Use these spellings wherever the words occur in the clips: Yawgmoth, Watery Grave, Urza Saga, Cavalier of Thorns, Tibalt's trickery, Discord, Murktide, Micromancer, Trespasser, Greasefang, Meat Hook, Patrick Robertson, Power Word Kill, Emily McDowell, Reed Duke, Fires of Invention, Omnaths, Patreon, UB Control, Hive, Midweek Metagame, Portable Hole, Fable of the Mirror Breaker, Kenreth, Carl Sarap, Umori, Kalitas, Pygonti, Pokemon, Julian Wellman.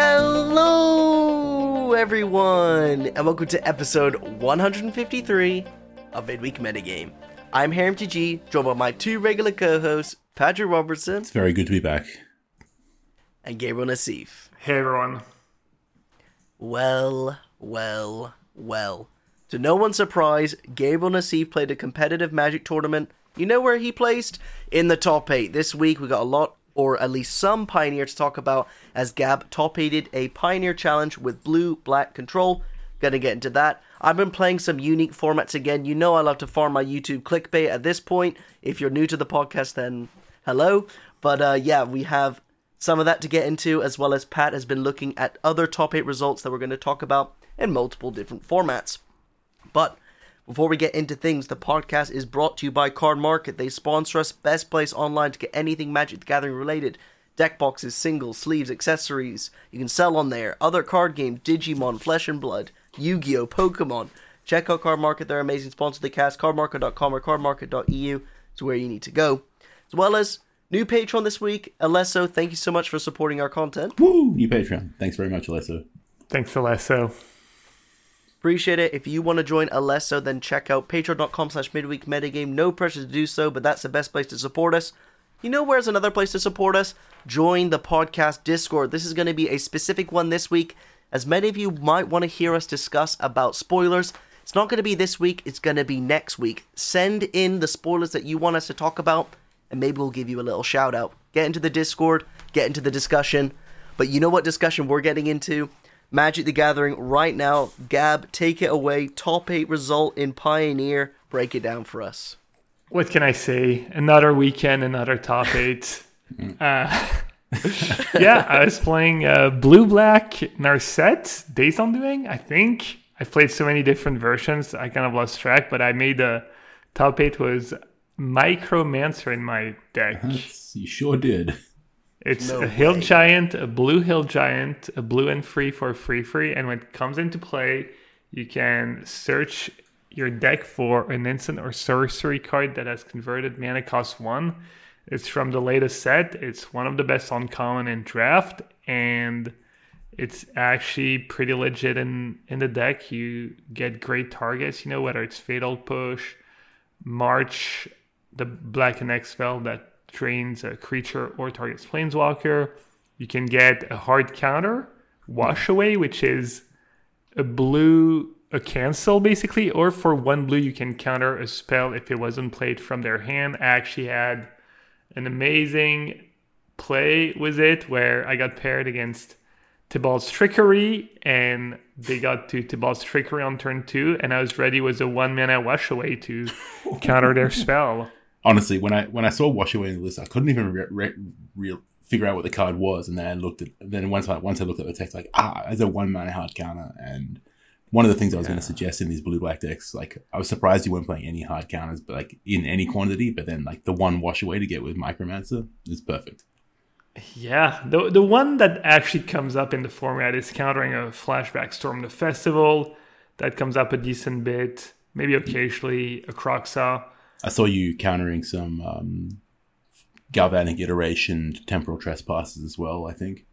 Hello, everyone, and welcome to episode 153 of Midweek Metagame. I'm Harry MTG, joined by my two regular co-hosts, Patrick Robertson. It's very good to be back. And Gabriel Nassif. Hey, everyone. Well. To no one's surprise, Gabriel Nassif played a competitive Magic tournament. You know where he placed? In the top 8. This week, we got a lot, or at least some Pioneer to talk about, as Gab top-aided a Pioneer challenge with blue-black control. Gonna get into that. I've been playing some unique formats again. You know I love to farm my YouTube clickbait at this point. If you're new to the podcast, then hello. But yeah, we have some of that to get into, as well as Pat has been looking at other top 8 results that we're going to talk about in multiple different formats. But before we get into things, the podcast is brought to you by Card Market. They sponsor us, best place online to get anything Magic the Gathering related. Deck boxes, singles, sleeves, accessories. You can sell on there. Other card games, Digimon, Flesh and Blood, Yu-Gi-Oh, Pokemon. Check out Card Market, they're amazing sponsor of the cast. Cardmarket.com or cardmarket.eu is where you need to go. As well as new Patreon this week, Alesso. Thank you so much for supporting our content. Woo! New Patreon. Thanks very much, Alesso. Thanks, Alesso. Appreciate it. If you want to join Alesso, then check out patreon.com/midweekmetagame. No pressure to do so, but that's the best place to support us. You know where's another place to support us? Join the podcast Discord. This is going to be a specific one this week, as many of you might want to hear us discuss about spoilers. It's not going to be this week, it's going to be next week. Send in the spoilers that you want us to talk about, and maybe we'll give you a little shout out. Get into the Discord, get into the discussion. But you know what discussion we're getting into? Magic the Gathering right now. Gab, take it away. Top 8 result in Pioneer. Break it down for us. What can I say? Another weekend, another top 8. Yeah, I was playing Blue-Black Narset, Days Undoing, I think. I've played so many different versions, I kind of lost track, but I made the top 8 was Micromancer in my deck. You sure did. It's no a hill way. Giant, a blue hill giant, a blue and free for free. And when it comes into play, you can search your deck for an instant or sorcery card that has converted mana cost 1. It's from the latest set. It's one of the best uncommon in draft. And it's actually pretty legit in the deck. You get great targets, you know, whether it's Fatal Push, March, the black and X spell that drains a creature or targets Planeswalker. You can get a hard counter, Wash Away, which is a blue, a cancel basically, or for one blue you can counter a spell if it wasn't played from their hand. I actually had an amazing play with it where I got paired against Tibalt's Trickery, and they got to Tibalt's Trickery on turn 2, and I was ready with a 1-mana Wash Away to counter their spell. Honestly, when I saw Wash Away in the list, I couldn't even figure out what the card was, and then I looked at. Then once I looked at the text, it's a 1-mana hard counter. And one of the things I was going to suggest in these blue-black decks, I was surprised you weren't playing any hard counters, but in any quantity. But then the one Wash Away to get with Micromancer is perfect. Yeah, the one that actually comes up in the format is countering a Flashback Storm, the Festival. That comes up a decent bit, maybe occasionally a Croxa. I saw you countering some Galvanic Iteration, Temporal Trespassers as well, I think,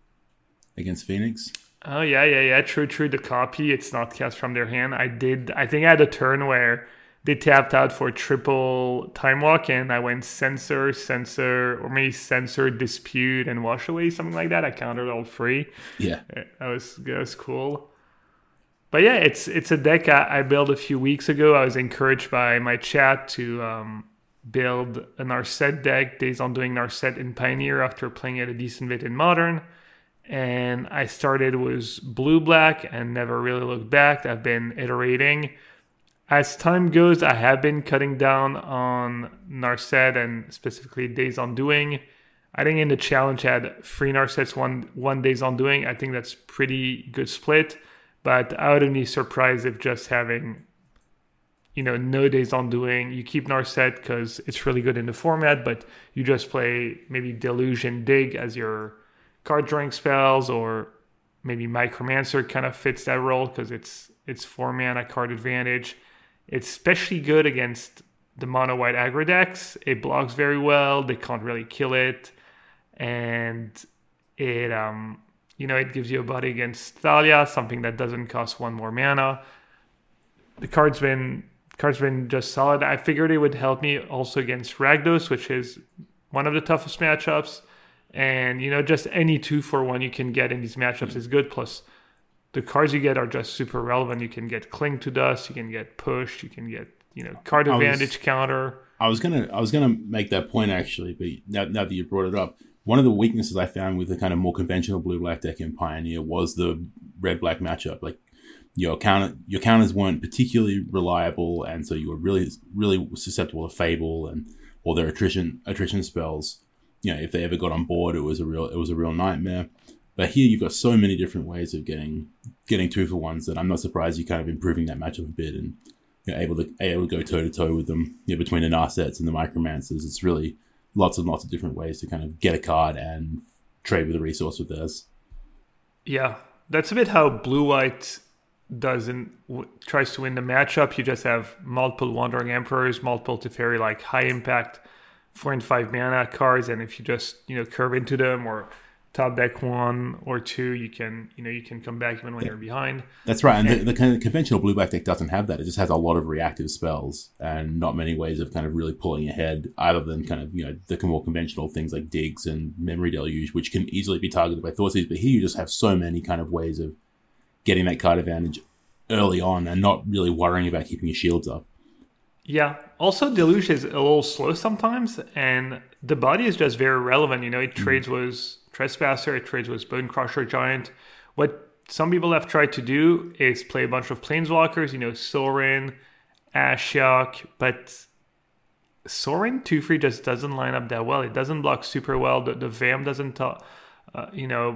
against Phoenix. Oh, yeah. True. The copy, it's not cast from their hand. I think I had a turn where they tapped out for triple Time Walk, and I went Censor, or maybe Censor, Dispute, and Wash Away, something like that. I countered all three. Yeah. That was cool. But yeah, it's a deck I built a few weeks ago. I was encouraged by my chat to build a Narset deck, Days Undoing Narset in Pioneer, after playing it a decent bit in Modern. And I started with blue-black and never really looked back. I've been iterating. As time goes, I have been cutting down on Narset and specifically Days Undoing. I think in the challenge I had 3 Narsets, one Days Undoing. I think that's pretty good split. But I wouldn't be surprised if just having, no Days Undoing, you keep Narset because it's really good in the format, but you just play maybe Delusion Dig as your card drawing spells, or maybe Micromancer kind of fits that role because it's 4-mana card advantage. It's especially good against the mono-white aggro decks. It blocks very well. They can't really kill it. And it You know, it gives you a body against Thalia, something that doesn't cost one more mana. The card's been just solid. I figured it would help me also against Rakdos, which is one of the toughest matchups. And, you know, just any 2-for-1 you can get in these matchups is good. Plus, the cards you get are just super relevant. You can get Cling to Dust, you can get Push, you can get, you know, card advantage counter. I was gonna make that point actually, but now that you brought it up, one of the weaknesses I found with the kind of more conventional blue-black deck in Pioneer was the red-black matchup. Like your counters weren't particularly reliable, and so you were really susceptible to Fable and all their attrition spells. You know, if they ever got on board, it was a real nightmare. But here you've got so many different ways of getting 2-for-1s that I'm not surprised you're kind of improving that matchup a bit and you're able to go toe-to-toe with them, you know, between the Narsets and the Micromancers. It's really lots and lots of different ways to kind of get a card and trade with a resource with theirs. Yeah, that's a bit how Blue-White tries to win the matchup. You just have multiple Wandering Emperors, multiple Teferi, like high-impact 4 and 5 mana cards, and if you just, you know, curve into them or top deck 1 or 2, you can come back even when you're behind. That's right, and the kind of conventional blue-black deck doesn't have that. It just has a lot of reactive spells and not many ways of kind of really pulling ahead, other than kind of, you know, the more conventional things like Digs and Memory Deluge, which can easily be targeted by Thoughtseize. But here you just have so many kind of ways of getting that card advantage early on and not really worrying about keeping your shields up. Yeah. Also, Deluge is a little slow sometimes, and the body is just very relevant. You know, it trades with Trespasser, it trades with Bonecrusher Giant. What some people have tried to do is play a bunch of Planeswalkers, you know, Sorin, Ashok, but Sorin 2-3 just doesn't line up that well. It doesn't block super well. The Vam doesn't,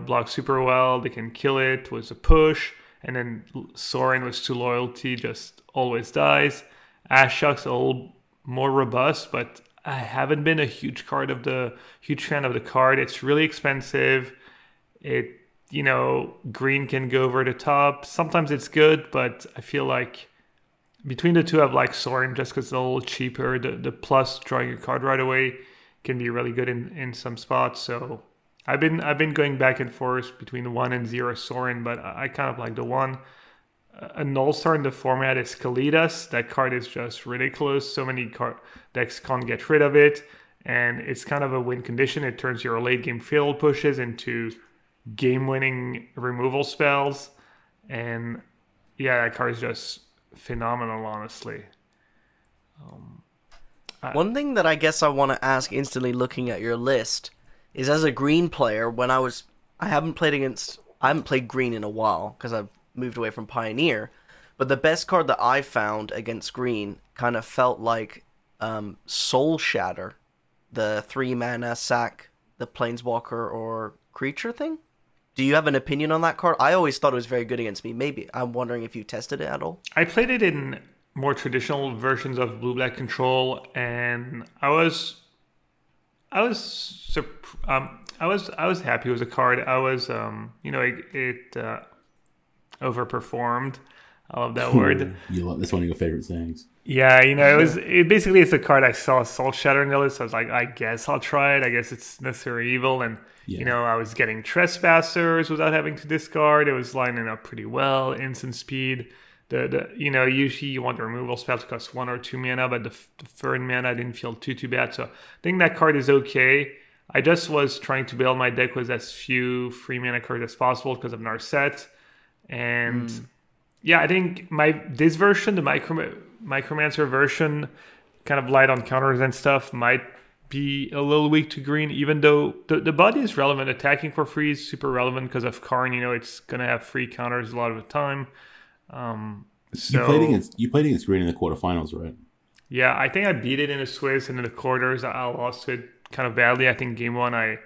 block super well. They can kill it with a push, and then Sorin with 2 loyalty just always dies. Ashok's a little more robust, but I haven't been a huge fan of the card. It's really expensive. It, you know, green can go over the top. Sometimes it's good, but I feel like between the two, I've liked Sorin just because it's a little cheaper. The plus drawing a card right away can be really good in some spots. So I've been going back and forth between 1 and 0 Sorin, but I kind of like the 1. A null star in the format is Kalitas. That card is just ridiculous. So many decks can't get rid of it. And it's kind of a win condition. It turns your late game fatal pushes into game-winning removal spells. And yeah, that card is just phenomenal, honestly. One thing that I guess I want to ask instantly looking at your list is, as a green player, when I haven't played green in a while because I've moved away from Pioneer, but the best card that I found against green kind of felt like Soul Shatter, the 3 mana sack the planeswalker or creature thing. Do you have an opinion on that card? I always thought it was very good against me. Maybe I'm wondering if you tested it at all. I played it in more traditional versions of blue-black control, and I was happy with the card. It overperformed. I love that word. That's one of your favorite sayings. Yeah, you know, it's a card I saw Soul Shatter in the list. I was like, I guess I'll try it. I guess it's necessary evil. And, you know, I was getting Trespassers without having to discard. It was lining up pretty well. Instant speed. You know, usually you want the removal spell to cost 1 or 2 mana, but the 3rd mana didn't feel too bad. So I think that card is okay. I just was trying to build my deck with as few 3 mana cards as possible because of Narset. And I think this version, the Micromancer version, kind of light on counters and stuff, might be a little weak to green, even though the body is relevant. Attacking for free is super relevant because of Karn. You know, it's going to have free counters a lot of the time. So you played against green in the quarterfinals, right? Yeah, I think I beat it in the Swiss, and in the quarters I lost it kind of badly. I think game 1 I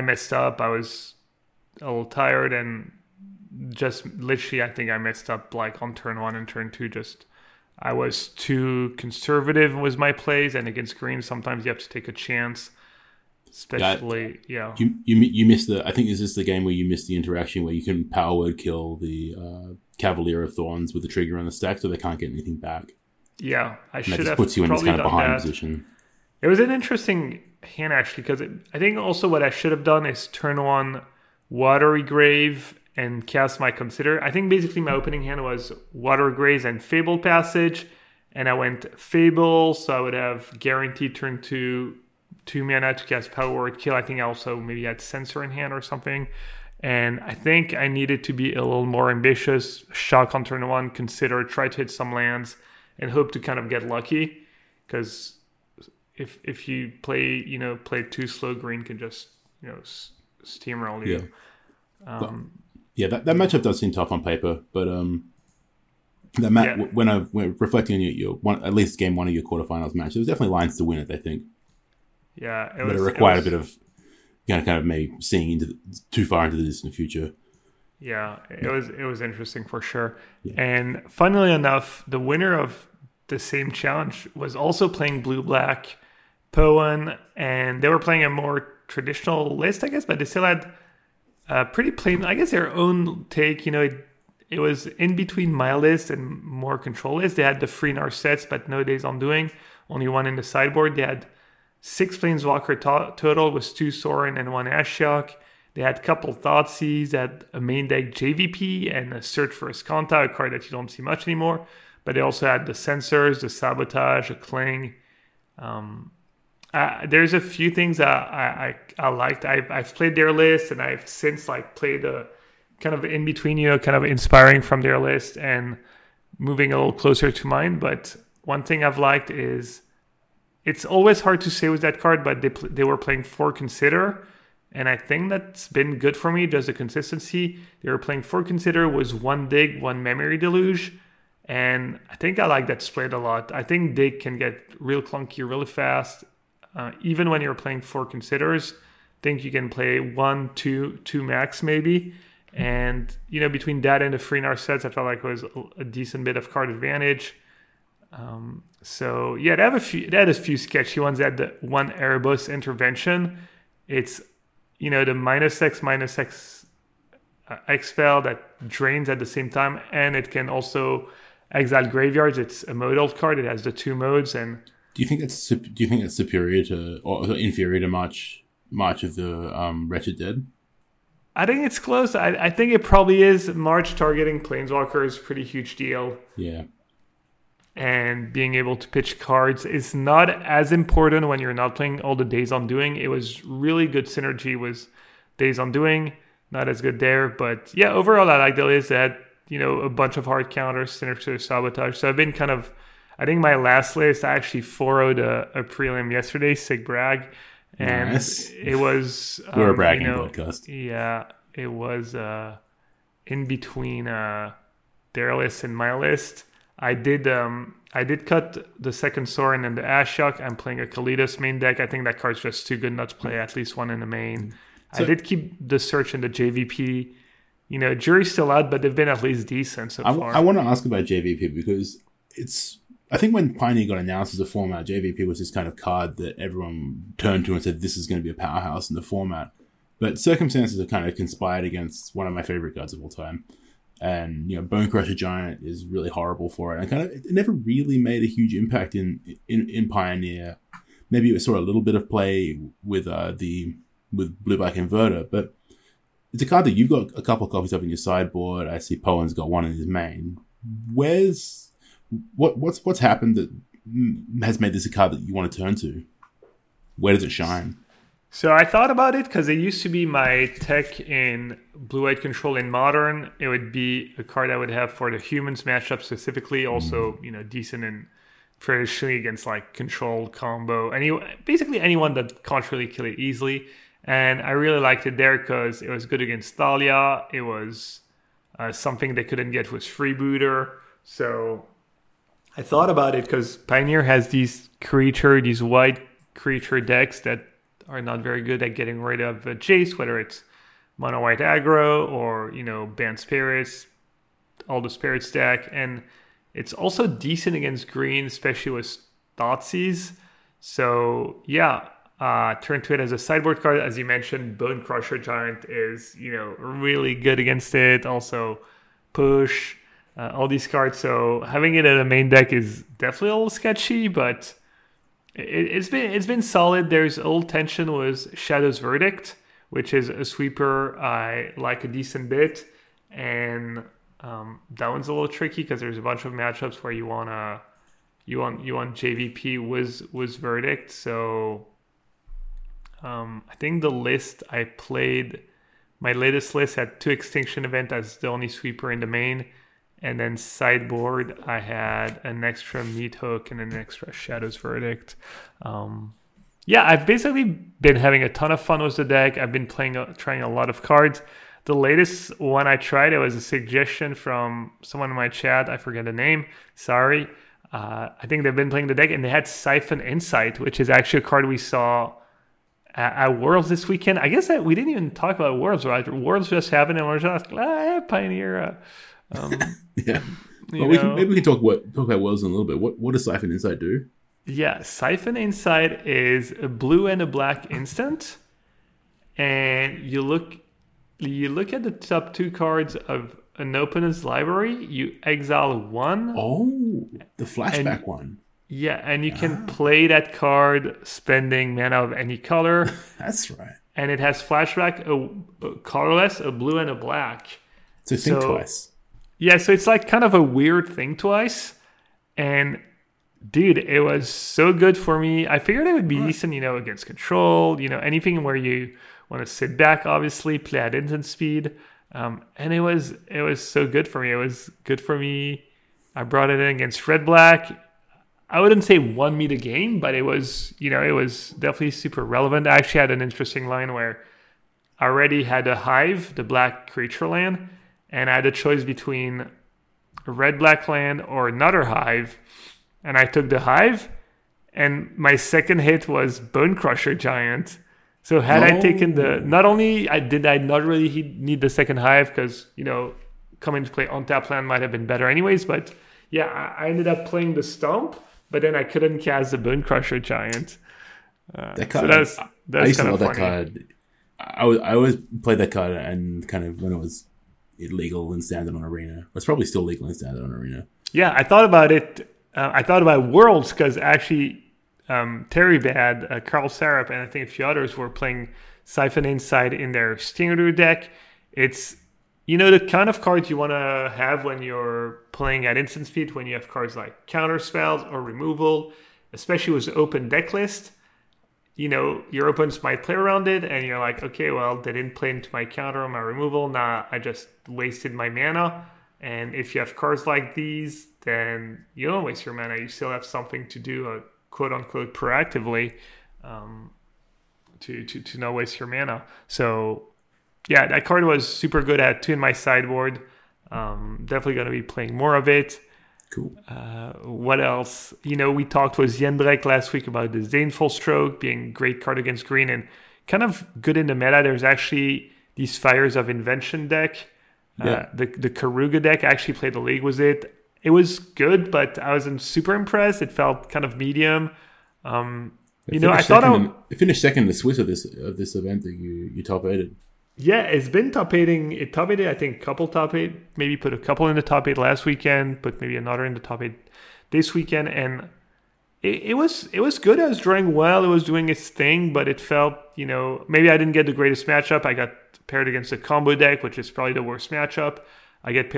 messed up. I was a little tired and just literally, I think I messed up like on turn 1 and turn 2. Just I was too conservative with my plays, and against green, sometimes you have to take a chance. Especially, yeah. You missed the. I think this is the game where you missed the interaction where you can power word kill the Cavalier of Thorns with the trigger on the stack, so they can't get anything back. Yeah, that puts you in this kind of behind position. It was an interesting hand actually, because I think also what I should have done is turn 1. Watery Grave and cast my Consider. I think basically my opening hand was Watery Grave and Fabled Passage, and I went Fable, so I would have guaranteed turn 2 mana to cast Power Word Kill. I think I also maybe had Censor in hand or something. And I think I needed to be a little more ambitious. Shock on turn 1, Consider, try to hit some lands, and hope to kind of get lucky. Because if you play too slow, green can just steamroll you. Yeah, that matchup does seem tough on paper, but when reflecting on your one, at least game one of your quarterfinals match, there was definitely lines to win it. I think. Yeah, it required a bit of. Kind of maybe seeing too far into this in the future. Yeah, it was interesting for sure. Yeah. And funnily enough, the winner of the same challenge was also playing blue-black Poen, and they were playing a more traditional list, I guess, but they still had a pretty plain, I guess, their own take. It was in between my list and more control list. They had the free Narsets, but no Days Undoing, only one in the sideboard. They had 6 Planeswalker total was 2 Sorin and 1 Ashok. They had a couple Thoughtseize, they had a main deck JVP and a Search for Escanta, a card that you don't see much anymore. But they also had the Censors, the Sabotage, a Cling. There's a few things I liked. I've played their list, and I've since played a kind of in between, kind of inspiring from their list and moving a little closer to mine. But one thing I've liked is, it's always hard to say with that card, but they were playing 4 Consider, and I think that's been good for me, just the consistency. They were playing 4 Consider, was 1 Dig, 1 Memory Deluge, and I think I like that split a lot. I think Dig can get real clunky really fast. Even when you're playing 4 Considers, I think you can play 1, 2, 2 max maybe. And, between that and the free Narsets, I felt like it was a decent bit of card advantage. They had a few sketchy ones. They had the one Erebus Intervention. It's, the -X expel that drains at the same time, and it can also exile graveyards. It's a modal card. It has the 2 modes. And do you think that's superior to or inferior to March of the Wretched Dead? I think it's close. I think it probably is. March targeting Planeswalker is a pretty huge deal. Yeah. And being able to pitch cards is not as important when you're not playing all the Days Undoing. It was really good synergy with Days Undoing. Not as good there. But yeah, overall, I like the list. They had, a bunch of hard counters, Sinister Sabotage. So I've been kind of, I think my last list, I actually 4-0'd a prelim yesterday, Sick Brag. And nice. It was... We're a bragging podcast. Yeah, it was in between their list and my list. I did cut the second Sorin and the Ashok. I'm playing a Kalitas main deck. I think that card's just too good not to play at least one in the main. So, I did keep the Search and the JVP. Jury's still out, but they've been at least decent so far. I want to ask about JVP because it's... I think when Pioneer got announced as a format, JVP was this kind of card that everyone turned to and said, this is going to be a powerhouse in the format. But circumstances have kind of conspired against one of my favorite cards of all time. And Bonecrusher Giant is really horrible for it. And it never really made a huge impact in Pioneer. Maybe it saw a little bit of play with Blue Black Inverter, but it's a card that you've got a couple of copies of in your sideboard. I see Poen's got one in his main. What's happened that has made this a card that you want to turn to? Where does it shine? So I thought about it because it used to be my tech in Blue-White Control in Modern. It would be a card I would have for the Humans matchup specifically. Also, decent and traditionally against Control combo. Basically anyone that can't really kill it easily. And I really liked it there because it was good against Thalia. It was something they couldn't get with Freebooter. So I thought about it because Pioneer has these white creature decks that are not very good at getting rid of Jace, whether it's mono white aggro or banned spirits, all the spirit stack, and it's also decent against green, especially with Thoughtseize. So yeah, turn to it as a sideboard card. As you mentioned, Bonecrusher Giant is really good against it. Also, Push, all these cards. So having it at a main deck is definitely a little sketchy, but it's been solid. There's old tension with Shadow's Verdict, which is a sweeper I like a decent bit, and that one's a little tricky because there's a bunch of matchups where you want JVP with Verdict. So I think the list I played, my latest list, had 2 Extinction Event as the only sweeper in the main. And then sideboard, I had an extra Meat Hook and an extra Shadows Verdict. Yeah, I've basically been having a ton of fun with the deck. I've been trying a lot of cards. The latest one I tried, it was a suggestion from someone in my chat. I forget the name. Sorry. I think they've been playing the deck, and they had Siphon Insight, which is actually a card we saw at Worlds this weekend. I guess that we didn't even talk about Worlds, right? Worlds just happened, and we're just like, Pioneer. Yeah. Well, maybe we can talk about Worlds in a little bit. What does Siphon Insight do? Yeah, Siphon Insight is a blue and a black instant, and you look at the top 2 cards of an opponent's library. You exile one. Oh, the flashback one. Yeah, and you can play that card spending mana of any color. That's right. And it has flashback, a colorless, a blue, and a black. So think twice. Yeah, so it's like kind of a weird thing twice. And dude, it was so good for me. I figured it would be decent, against control, anything where you want to sit back, obviously, play at instant speed. And it was so good for me. It was good for me. I brought it in against Red Black. I wouldn't say won me the game, but it was definitely super relevant. I actually had an interesting line where I already had a Hive, the black creature land, and I had a choice between a red black land or another Hive. And I took the Hive, and my second hit was Bonecrusher Giant. So had I taken not only did I not really need the second Hive because, coming to play on tap land might have been better anyways. But yeah, I ended up playing the Stomp, but then I couldn't cast the Bonecrusher Giant. That card, I used to love that card. I always played that card, and kind of when it was illegal in Standard on Arena. It's probably still legal in Standard on Arena. Yeah, I thought about it. I thought about Worlds because actually Terry Bad, Carl Sarap, and I think a few others were playing Siphon Insight in their Standard deck. It's, the kind of cards you want to have when you're playing at instant speed, when you have cards like counter spells or removal, especially with open deck list. Your opponents might play around it, and you're like, okay, well, they didn't play into my counter or my removal. Nah, I just wasted my mana. And if you have cards like these, then you don't waste your mana. You still have something to do, quote-unquote, proactively to not waste your mana. So, yeah, that card was super good. I had 2 in my sideboard. Definitely going to be playing more of it. Cool. What else? We talked with Jendrek last week about Disdainful Stroke being a great card against green and kind of good in the meta. There's actually these Fires of Invention deck. Yeah. The Karuga deck, I actually played the league with it. It was good, but I wasn't super impressed. It felt kind of medium. It finished second in the Swiss of this event that you top eighted. Yeah, it's been top eighting. It top eighted, I think, a couple top eight. Maybe put a couple in the top 8 last weekend. Put maybe another in the top 8 this weekend. And it was good. I was drawing well. It was doing its thing, but it felt maybe I didn't get the greatest matchup. I got paired against a combo deck, which is probably the worst matchup. I got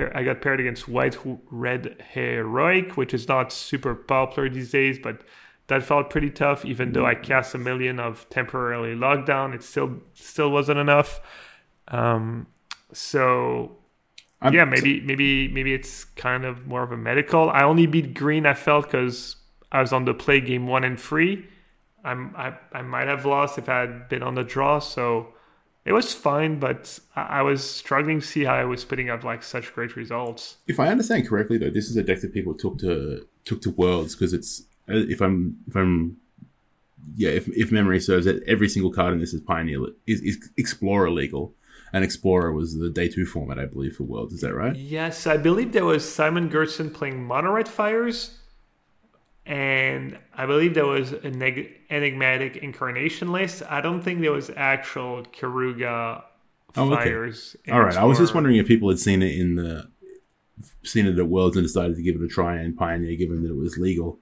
paired against White Red Heroic, which is not super popular these days, but that felt pretty tough. Even though I cast a million of temporarily lockdown, it still wasn't enough. Maybe it's kind of more of a medical. I only beat green, I felt, because I was on the play game 1 and 3. I might have lost if I had been on the draw, so. It was fine, but I was struggling to see how I was putting up such great results. If I understand correctly, though, this is a deck that people took to Worlds because it's if memory serves, that every single card in this is Pioneer is Explorer legal, and Explorer was the day 2 format, I believe, for Worlds. Is that right? Yes, I believe there was Simon Gerson playing Mono Red Fires, and I believe there was an enigmatic incarnation list. I don't think there was actual Karuga fires. Okay. All right, I was just wondering if people had seen it at Worlds and decided to give it a try in Pioneer, given that it was legal.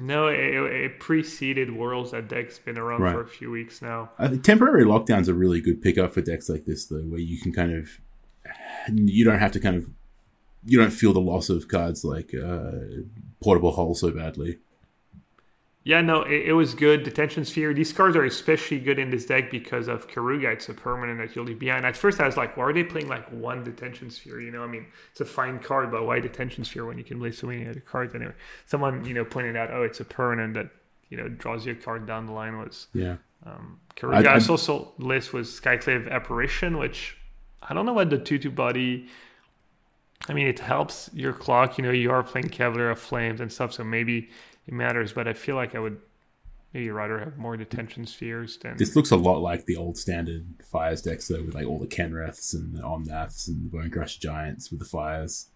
No, it preceded Worlds. That deck's been around for a few weeks now. Temporary Lockdown's a really good pickup for decks like this, though, where you can kind of... You don't have to kind of... You don't feel the loss of cards like Portable Hole so badly. Yeah, no, it was good. Detention Sphere. These cards are especially good in this deck because of Karuga. It's a permanent that you'll leave behind. At first, I was like, why are they playing like one Detention Sphere? You know, I mean, it's a fine card, but why Detention Sphere when you can play so many other cards? Anyway, someone, you know, pointed out, oh, it's a permanent that, you know, draws your card down the line. Was Karuga. I also list was Skyclave Apparition, which I don't know what the 2/2 body. I mean, it helps your clock. You know, you are playing Cavalier of Flames and stuff, so maybe it matters, but I feel like I would maybe rather have more Detention Spheres than... This looks a lot like the old standard Fires decks, though, with like all the Kenreths and the Omnaths and the Bonecrusher Giants with the Fires.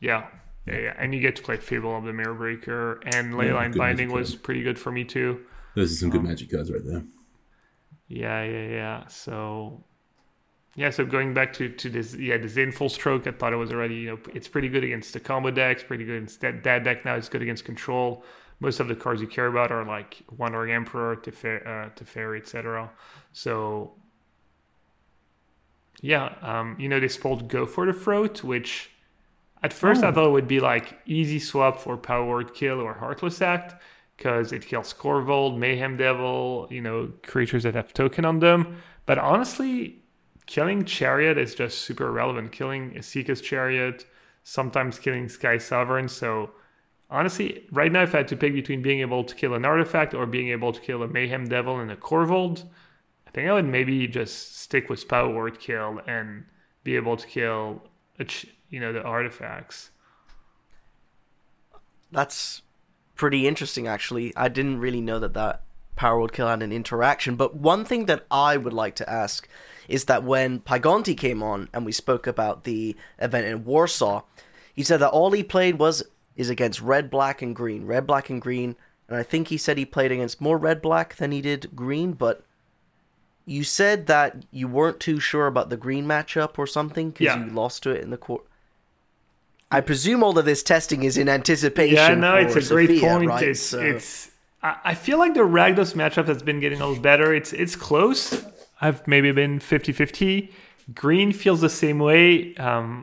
Yeah. And you get to play Fable of the Mirrorbreaker, and Leyline Binding was pretty good for me, too. Those are some good Magic cards right there. Yeah. So going back to this, the Zinful Stroke, I thought it was already, you know, it's pretty good against the combo decks, pretty good against that deck now. It's good against control. Most of the cards you care about are like Wandering Emperor, Teferi, etc. So, they pulled Go for the Throat, which at first I thought it would be like easy swap for Power Word Kill or Heartless Act, because it kills Corvold, Mayhem Devil, you know, creatures that have token on them. But honestly, killing Chariot is just super relevant. Killing Isika's Chariot, sometimes killing Sky Sovereign. So honestly, right now, if I had to pick between being able to kill an artifact or being able to kill a Mayhem Devil and a Corvold, I think I would maybe just stick with Power Word Kill and be able to kill the artifacts. That's pretty interesting, actually. I didn't really know that Power Word Kill had an interaction. But one thing that I would like to ask is that when Pygonti came on and we spoke about the event in Warsaw, he said that all he played is against red, black, and green. Red, black, and green. And I think he said he played against more red, black than he did green, but you said that you weren't too sure about the green matchup or something because you lost to it in the quarter. I presume all of this testing is in anticipation. Yeah, no, it's a Sophia, great point. Right? I feel like the Rakdos matchup has been getting a little better. It's close. I've maybe been 50-50. Green feels the same way.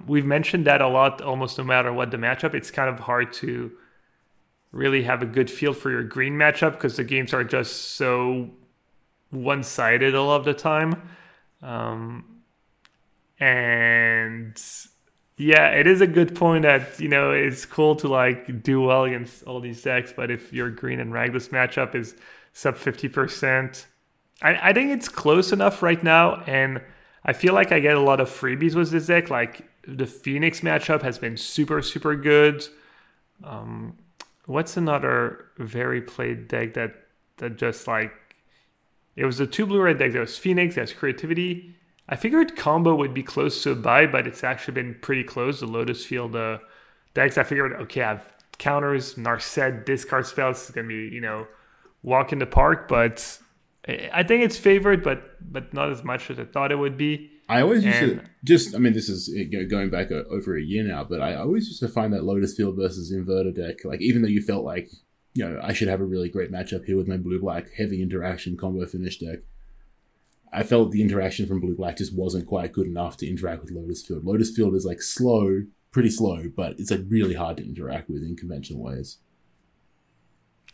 We've mentioned that a lot, almost no matter what the matchup. It's kind of hard to really have a good feel for your green matchup because the games are just so one-sided a lot of the time. It is a good point that, you know, it's cool to like do well against all these decks, but if your green and Rakdos matchup is sub 50%, I think it's close enough right now, and I feel like I get a lot of freebies with this deck. Like the Phoenix matchup has been super, super good. What's another very played deck that just like... It was the 2 blue-red deck. There was Phoenix, there's Creativity. I figured Combo would be close to a bye, but it's actually been pretty close. The Lotus Field decks, I figured, okay, I have counters, Narset, discard spells. It's going to be, you know, walk in the park, but... I think it's favored, but not as much as I thought it would be. I always used to this is going back over a year now, but I always used to find that Lotus Field versus Inverter deck, like even though you felt like, you know, I should have a really great matchup here with my blue-black heavy interaction combo finish deck, I felt the interaction from blue-black just wasn't quite good enough to interact with Lotus Field. Lotus Field is like slow, pretty slow, but it's like really hard to interact with in conventional ways.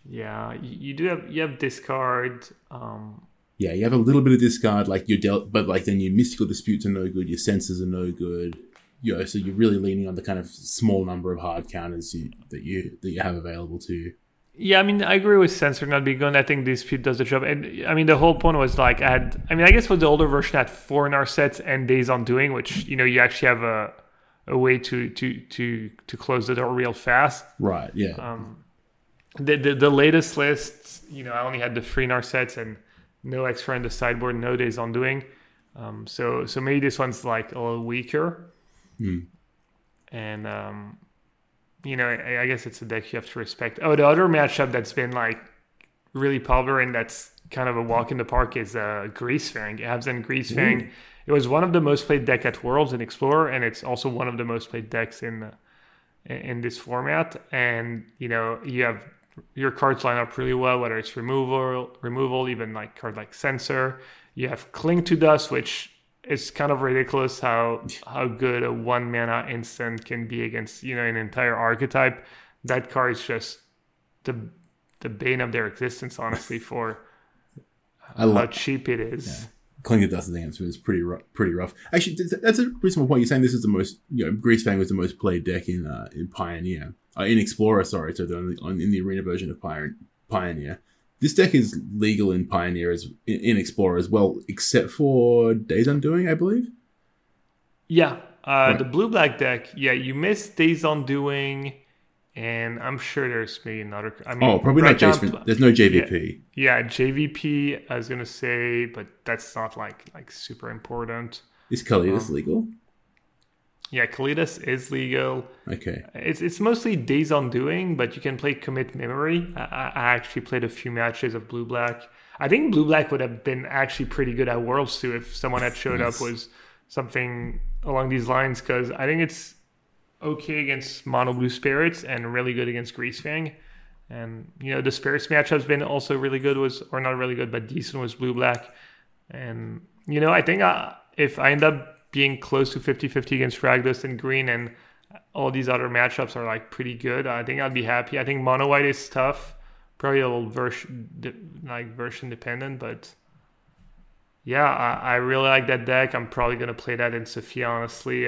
Yeah, you have discard. You have a little bit of discard, like you're dealt, but like then your mystical disputes are no good, your sensors are no good. You know, so you're really leaning on the kind of small number of hard counters that you have available to you. Yeah, I mean, I agree with Censor not being good. I think Dispute does the job. And I mean, the whole point was like, I guess with the older version, I had 4 Narsets and Days Undoing, which, you know, you actually have a way to close the door real fast. Right, yeah. The latest list, you know, I only had the 3 Narsets and no extra in the sideboard, no Days Undoing. So maybe this one's like a little weaker. Mm. And, I guess it's a deck you have to respect. Oh, the other matchup that's been like really popular and that's kind of a walk in the park is Greasefang, Absent Greasefang. Mm. It was one of the most played decks at Worlds in Explorer, and it's also one of the most played decks in this format. And, you know, you have your cards line up really well, whether it's removal, even like card like Censor. You have Cling to Dust, which is kind of ridiculous how good a one mana instant can be against, you know, an entire archetype. That card is just the bane of their existence, honestly, for how cheap it is. Yeah. Cling to Dust against it is pretty rough. Actually, that's a reasonable point. You're saying this is the most, you know, Greasefang was the most played deck in Pioneer. In Explorer, sorry, so in the arena version of Pioneer. This deck is legal in Pioneer, in Explorer as well, except for Days Undoing, I believe? Yeah, right. The blue-black deck, yeah, you missed Days Undoing, and I'm sure there's maybe another... I mean, probably right not Jason. There's no JVP. Yeah, JVP, I was going to say, but that's not like super important. Is Kalitas legal? Yeah, Kalitas is legal. Okay. It's mostly Days Undoing, but you can play Commit Memory. I actually played a few matches of blue-black. I think blue-black would have been actually pretty good at Worlds too if someone had showed up with something along these lines, because I think it's okay against mono-blue spirits and really good against Greasefang. And, you know, the spirits matchup has been also really good, but decent was blue-black. And, you know, I think if I end up being close to 50-50 against Rakdos and green, and all these other matchups are like pretty good, I think I'd be happy. I think mono white is tough, probably a little version dependent, but yeah, I really like that deck. I'm probably gonna play that in Sofia, honestly.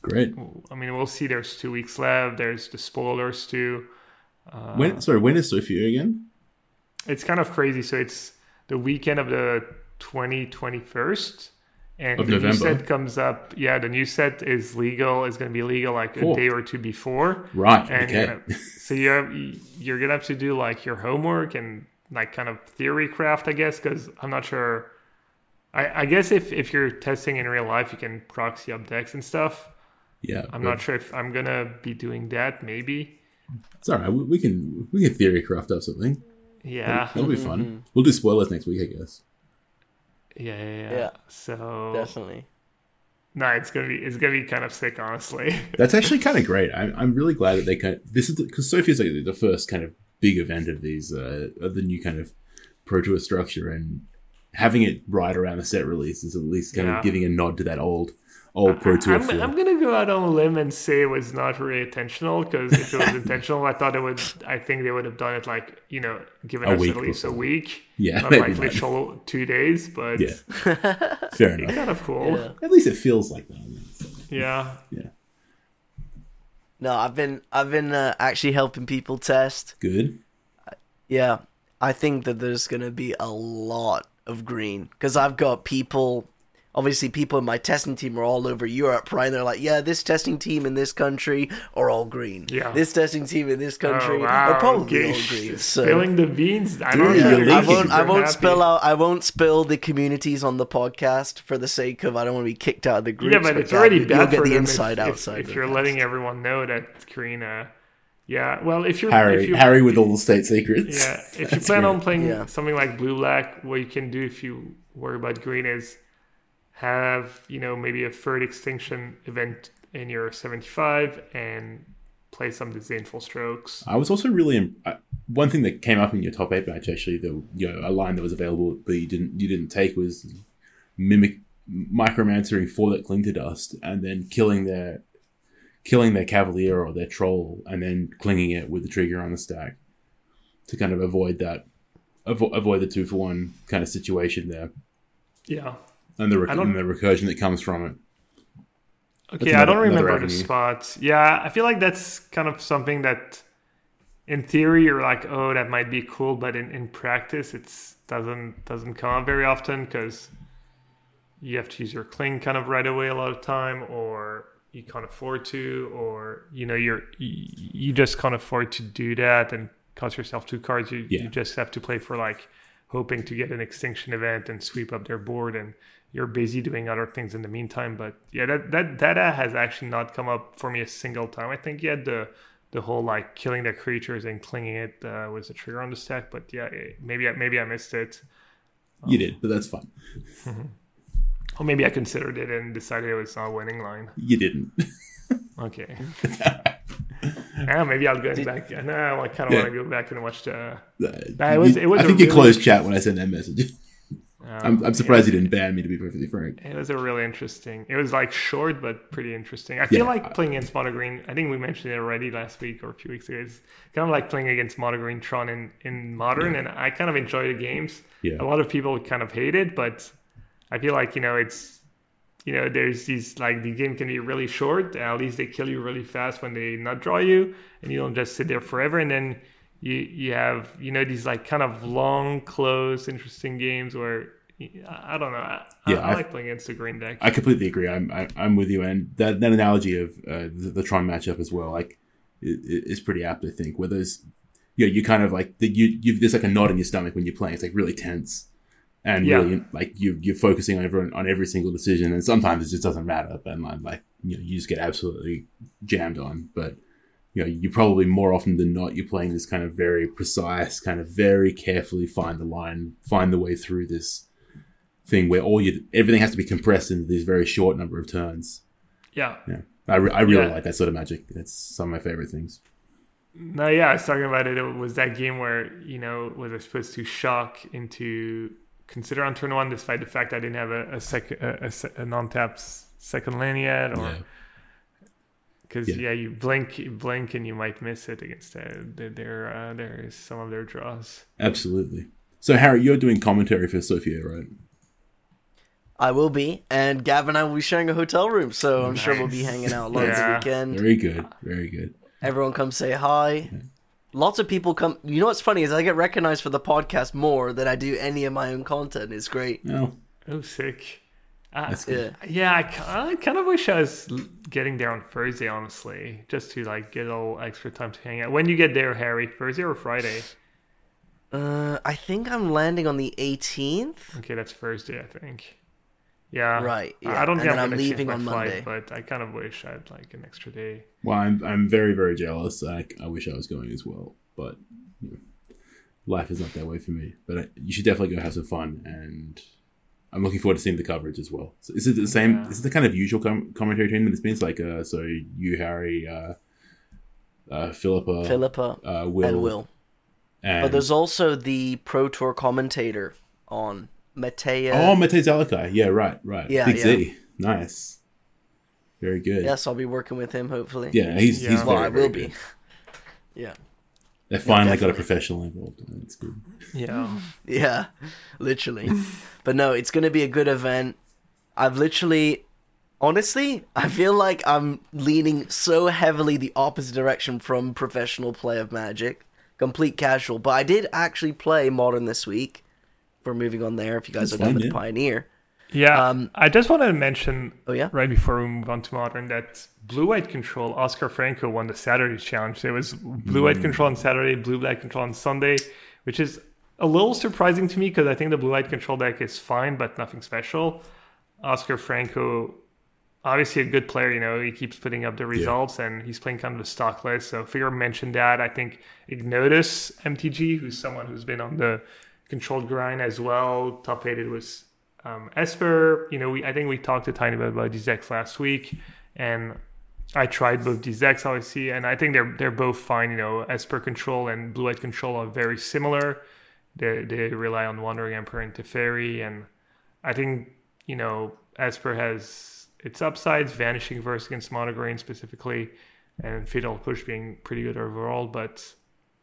Great. I mean, we'll see. There's 2 weeks left. There's the spoilers too. When is Sofia again? It's kind of crazy. So it's the weekend of the 21st. And the November. New set comes up. Yeah, the new set is legal. It's going to be legal like a day or two before. Right. And okay. You're going to have to do like your homework and like kind of theory craft, I guess, because I'm not sure. I guess if you're testing in real life, you can proxy up decks and stuff. Yeah. I'm not sure if I'm going to be doing that, maybe. It's all right. We can theory craft up something. Yeah. That'll be fun. Mm-hmm. We'll do spoilers next week, I guess. Yeah. So definitely, no, it's gonna be kind of sick, honestly. That's actually kind of great. I'm really glad that they this is because Sophia's like the first kind of big event of these of the new kind of Pro Tour structure, and having it right around the set release is at least kind of giving a nod to that old Pro Tour. I'm gonna go out on a limb and say it was not really intentional, because if it was intentional, I think they would have done it like, you know, given us at least a week. Yeah, not like literal 2 days, but yeah. Fair enough. It's kind of cool. Yeah. At least it feels like that. I mean, so. Yeah. Yeah. No, I've been actually helping people test. Good. Yeah, I think that there's gonna be a lot of green, because I've got people. Obviously, people in my testing team are all over Europe, right? And they're like, yeah, this testing team in this country are all green. Yeah. This testing team in this country are probably all green. So. Spilling the beans. I won't spill the communities on the podcast for the sake of I don't want to be kicked out of the group. Yeah, but it's already bad for the inside outside. If you're letting everyone know that green. Yeah, well, if you're Harry with all the state secrets. Yeah, if you plan on playing something like blue-black, what you can do if you worry about green is have, you know, maybe a third extinction event in your 75 and play some disdainful strokes. I was also really one thing that came up in your top 8 match, actually, a line that was available that you didn't take was micromancering for that Cling to Dust and then killing their Cavalier or their Troll and then clinging it with the trigger on the stack to kind of avoid that avoid the 2-for-1 kind of situation there. Yeah. And the recursion that comes from it. Okay, I don't remember the spots. Yeah, I feel like that's kind of something that, in theory, you're like, oh, that might be cool, but in practice, it doesn't come up very often because you have to use your Cling kind of right away a lot of time, or you can't afford to, or you know, you just can't afford to do that and cost yourself 2 cards. You just have to play for like hoping to get an extinction event and sweep up their board, and you're busy doing other things in the meantime. But yeah, that data has actually not come up for me a single time. I think yet the whole like killing their creatures and clinging it was a trigger on the stack. But yeah, maybe I missed it. You did, but that's fine. Mm-hmm. Or maybe I considered it and decided it was not a winning line. You didn't. Okay. Maybe I'll go back. No, I kind of want to go back and watch the... I think you closed chat when I sent that message. I'm surprised you didn't ban me, to be perfectly frank. It was a really interesting... It was like short, but pretty interesting. I feel like playing against Monogreen... I think we mentioned it already last week or a few weeks ago. It's kind of like playing against Monogreen Tron in Modern, and I kind of enjoy the games. Yeah. A lot of people kind of hate it, but I feel like, it's... there's these, the game can be really short. At least they kill you really fast when they not draw you, and you don't just sit there forever. And then you have, these, kind of long, close, interesting games where, I don't know. I like playing against the green deck. I completely agree. I'm with you. And that analogy of the Tron matchup as well, is pretty apt, I think, where there's, you kind of, there's, a knot in your stomach when you're playing. It's, really tense. And really, you're focusing on every single decision, and sometimes it just doesn't matter. And you just get absolutely jammed on. But you probably more often than not, you're playing this kind of very precise, kind of very carefully find the line, find the way through this thing where everything has to be compressed into this very short number of turns. Yeah. I really like that sort of magic. That's some of my favorite things. No, yeah, I was talking about it. It was that game where was I supposed to shock into Consider on turn 1, despite the fact I didn't have a non-tap second land yet, or because you blink and you might miss it against their some of their draws. Absolutely. So Harry, you're doing commentary for Sophia, right? I will be, and Gav and I will be sharing a hotel room, so I'm sure we'll be hanging out lots the weekend. Very good, very good. Everyone, come say hi. Okay. Lots of people come. You know what's funny is I get recognized for the podcast more than I do any of my own content. It's great. Oh, sick. I kind of wish I was getting there on Thursday, honestly, just to get a little extra time to hang out. When you get there, Harry, Thursday or Friday? I think I'm landing on the 18th. Okay, that's Thursday, I think. Yeah. Right. Yeah. I don't think I'm leaving on Monday, but I kind of wish I had an extra day. Well, I'm very, very jealous. I wish I was going as well, but life is not that way for me. But you should definitely go have some fun, and I'm looking forward to seeing the coverage as well. So is it the same? Yeah. Is it the kind of usual commentary team that it's been? It's so you, Harry, Philippa, Will, and Will. And... But there's also the Pro Tour commentator on. Mateo. Oh, Mateo Zalakai. Yeah, right. Yeah, Big Z. Nice. Very good. Yes, I'll be working with him, hopefully. Yeah, he's very, very good. Be. Yeah. They finally got a professional involved. It's good. Yeah. Yeah, literally. But no, it's going to be a good event. I've literally... Honestly, I feel like I'm leaning so heavily the opposite direction from professional play of Magic. Complete casual. But I did actually play Modern this week. We're moving on there if you guys are done with Pioneer. Yeah, I just wanted to mention right before we move on to Modern that Blue-White Control, Oscar Franco won the Saturday challenge. There was Blue-White Control on Saturday, Blue-Black Control on Sunday, which is a little surprising to me because I think the Blue-White Control deck is fine, but nothing special. Oscar Franco, obviously a good player, he keeps putting up the results and he's playing kind of the stock list. So figure mentioned that. I think Ignotus MTG, who's someone who's been on the controlled grind as well. Top 8 it was Esper. I think we talked a tiny bit about these decks last week, and I tried both these decks obviously, and I think they're both fine. Esper Control and Blue-White Control are very similar. They rely on Wandering Emperor and Teferi, and I think Esper has its upsides, Vanishing Verse against Monogreen specifically, and Fatal Push being pretty good overall. But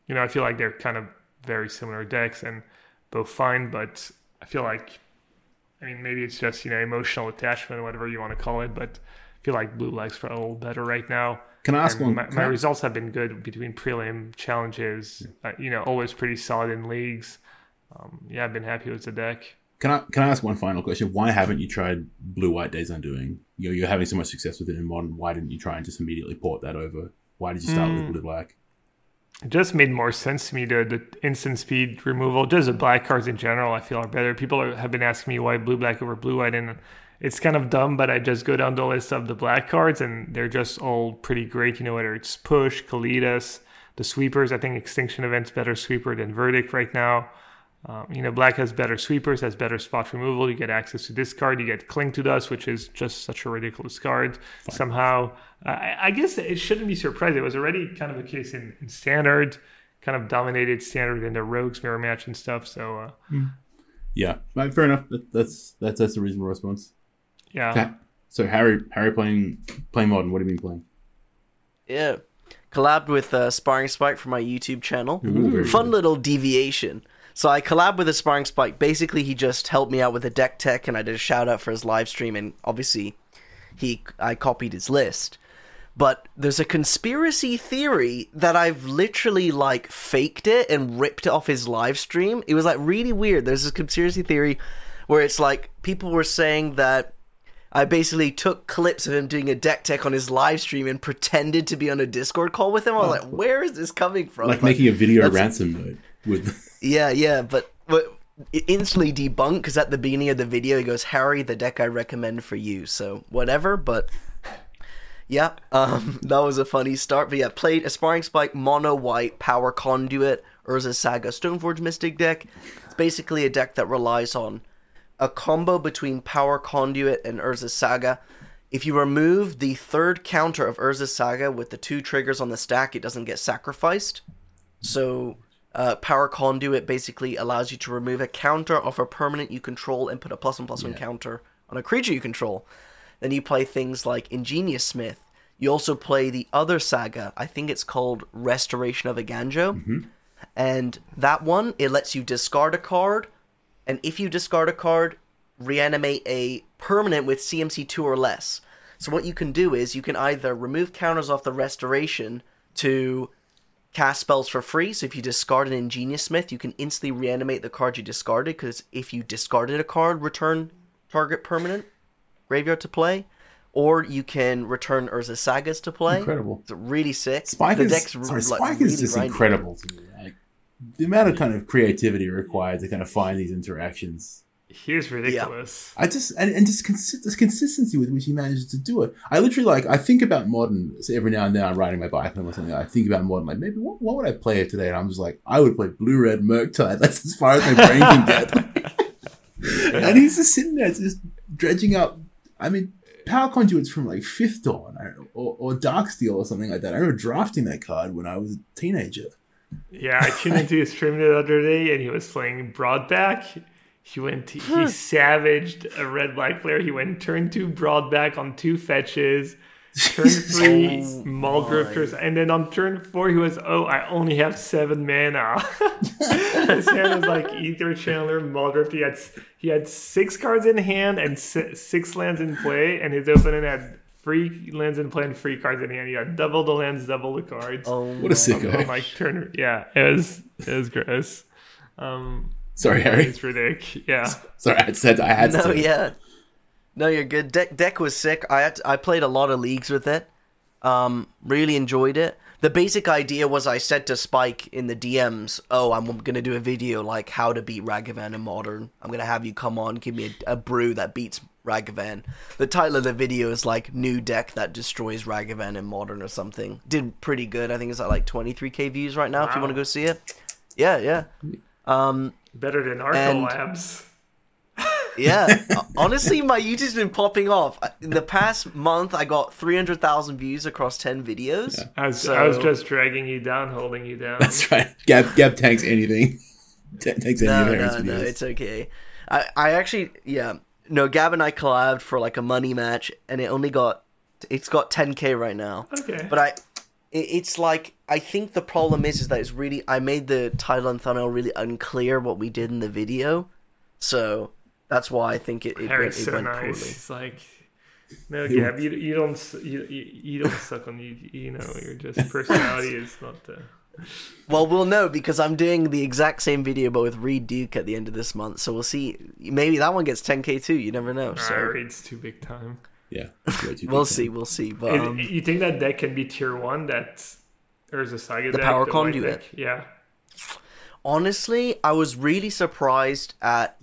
I feel like they're kind of very similar decks and both fine, but I feel like, maybe it's just, emotional attachment, whatever you want to call it, but I feel like Blue Black's probably a little better right now. Can I ask and one? My results have been good between prelim challenges, always pretty solid in leagues. I've been happy with the deck. Can I ask one final question? Why haven't you tried Blue-White Days Undoing? You're having so much success with it in Modern. Why didn't you try and just immediately port that over? Why did you start with Blue-Black? It just made more sense to me, the instant speed removal. Just the black cards in general, I feel, are better. People have been asking me why Blue-Black over Blue-White, and it's kind of dumb, but I just go down the list of the black cards, and they're just all pretty great, whether it's Push, Kalitas, the Sweepers. I think Extinction Event's better Sweeper than Verdict right now. You know, black has better sweepers, has better spot removal. You get access to this card. You get Cling to Dust, which is just such a ridiculous card. Fine. Somehow, I guess it shouldn't be surprising. It was already kind of a case in Standard, kind of dominated Standard in the Rogues mirror match and stuff. So, yeah, fair enough. That's a reasonable response. Yeah. So Harry playing Modern. What have you been playing? Yeah, collabed with Sparring Spike for my YouTube channel. Ooh, fun little deviation. So I collabed with a Sparring Spike. Basically, he just helped me out with a deck tech, and I did a shout-out for his live stream, and obviously I copied his list. But there's a conspiracy theory that I've literally, like, faked it and ripped it off his live stream. It was, like, really weird. There's this conspiracy theory where it's, like, people were saying that I basically took clips of him doing a deck tech on his live stream and pretended to be on a Discord call with him. I was like, where is this coming from? Like making a video ransom mode. Yeah, but it instantly debunked, because at the beginning of the video he goes, Harry, the deck I recommend for you, so whatever. But yeah, that was a funny start. But yeah, played a Sparring Spike mono white power conduit Urza Saga Stoneforge Mystic deck. It's basically a deck that relies on a combo between power conduit and Urza Saga. If you remove the third counter of Urza Saga with the two triggers on the stack, it doesn't get sacrificed. So Power Conduit basically allows you to remove a counter off a permanent you control and put a +1/+1 counter on a creature you control. Then you play things like Ingenious Smith. You also play the other saga. I think it's called Restoration of Aganjo. Mm-hmm. And that one, it lets you discard a card. And if you discard a card, reanimate a permanent with CMC 2 or less. So what you can do is you can either remove counters off the Restoration to cast spells for free, so if you discard an Ingenious Smith, you can instantly reanimate the card you discarded, because if you discarded a card, return target permanent graveyard to play, or you can return Urza Sagas to play. Incredible. It's really sick. Spike is really incredible to me. Like, the amount of kind of creativity required to kind of find these interactions. He's ridiculous. Yeah. I just this consistency with which he manages to do it. I literally I think about Modern. So every now and then I'm riding my bike or something. I think about Modern. Like, maybe what would I play today? And I'm just like, I would play Blue Red Murktide. That's as far as my brain can get. And he's just sitting there, just dredging up. I mean, Power Conduits from like Fifth Dawn or Darksteel or something like that. I remember drafting that card when I was a teenager. Yeah, I tuned into his stream the other day, and he was playing Broadback. He savaged a red black player. He went turn 2 Broadback on 2 fetches, turn 3 Maul Grifters, and then on turn 4 he was, I only have 7 mana. His hand was like Ether Channeler, Maul Grift. He had 6 cards in hand and 6 lands in play, and his opponent had 3 lands in play and 3 cards in hand. He had double the lands, double the cards. Oh, what a sick guy! Like turn, yeah, it was gross. Sorry, Harry. It's ridiculous. Yeah. Sorry, I had to. No, yeah. No, you're good. Deck was sick. I played a lot of leagues with it. Really enjoyed it. The basic idea was I said to Spike in the DMs, I'm going to do a video like how to beat Ragavan in Modern. I'm going to have you come on, give me a brew that beats Ragavan. The title of the video is like New Deck That Destroys Ragavan in Modern or something. Did pretty good. I think it's at like 23,000 views right now. Wow. If you want to go see it. Yeah, yeah. Better than Arcolabs. Yeah. Honestly, my YouTube's been popping off. In the past month, I got 300,000 views across 10 videos. Yeah. I was just dragging you down, holding you down. That's right. Gab tanks anything. Tanks anything. No, it's okay. I actually, yeah. No, Gab and I collabed for like a money match, and it's got 10,000 right now. Okay. But I think the problem is that it's really, I made the title and thumbnail really unclear what we did in the video, so that's why I think it went poorly. It's like, no, Gab, you don't suck on your just personality is not the. Well, we'll know, because I'm doing the exact same video but with Reed Duke at the end of this month, so we'll see. Maybe that one gets 10,000 too. You never know. So Reed's too big time. Yeah, we'll see. But you think that deck can be tier 1? That Urza Saga, the Power Conduit deck? Yeah. Honestly, I was really surprised at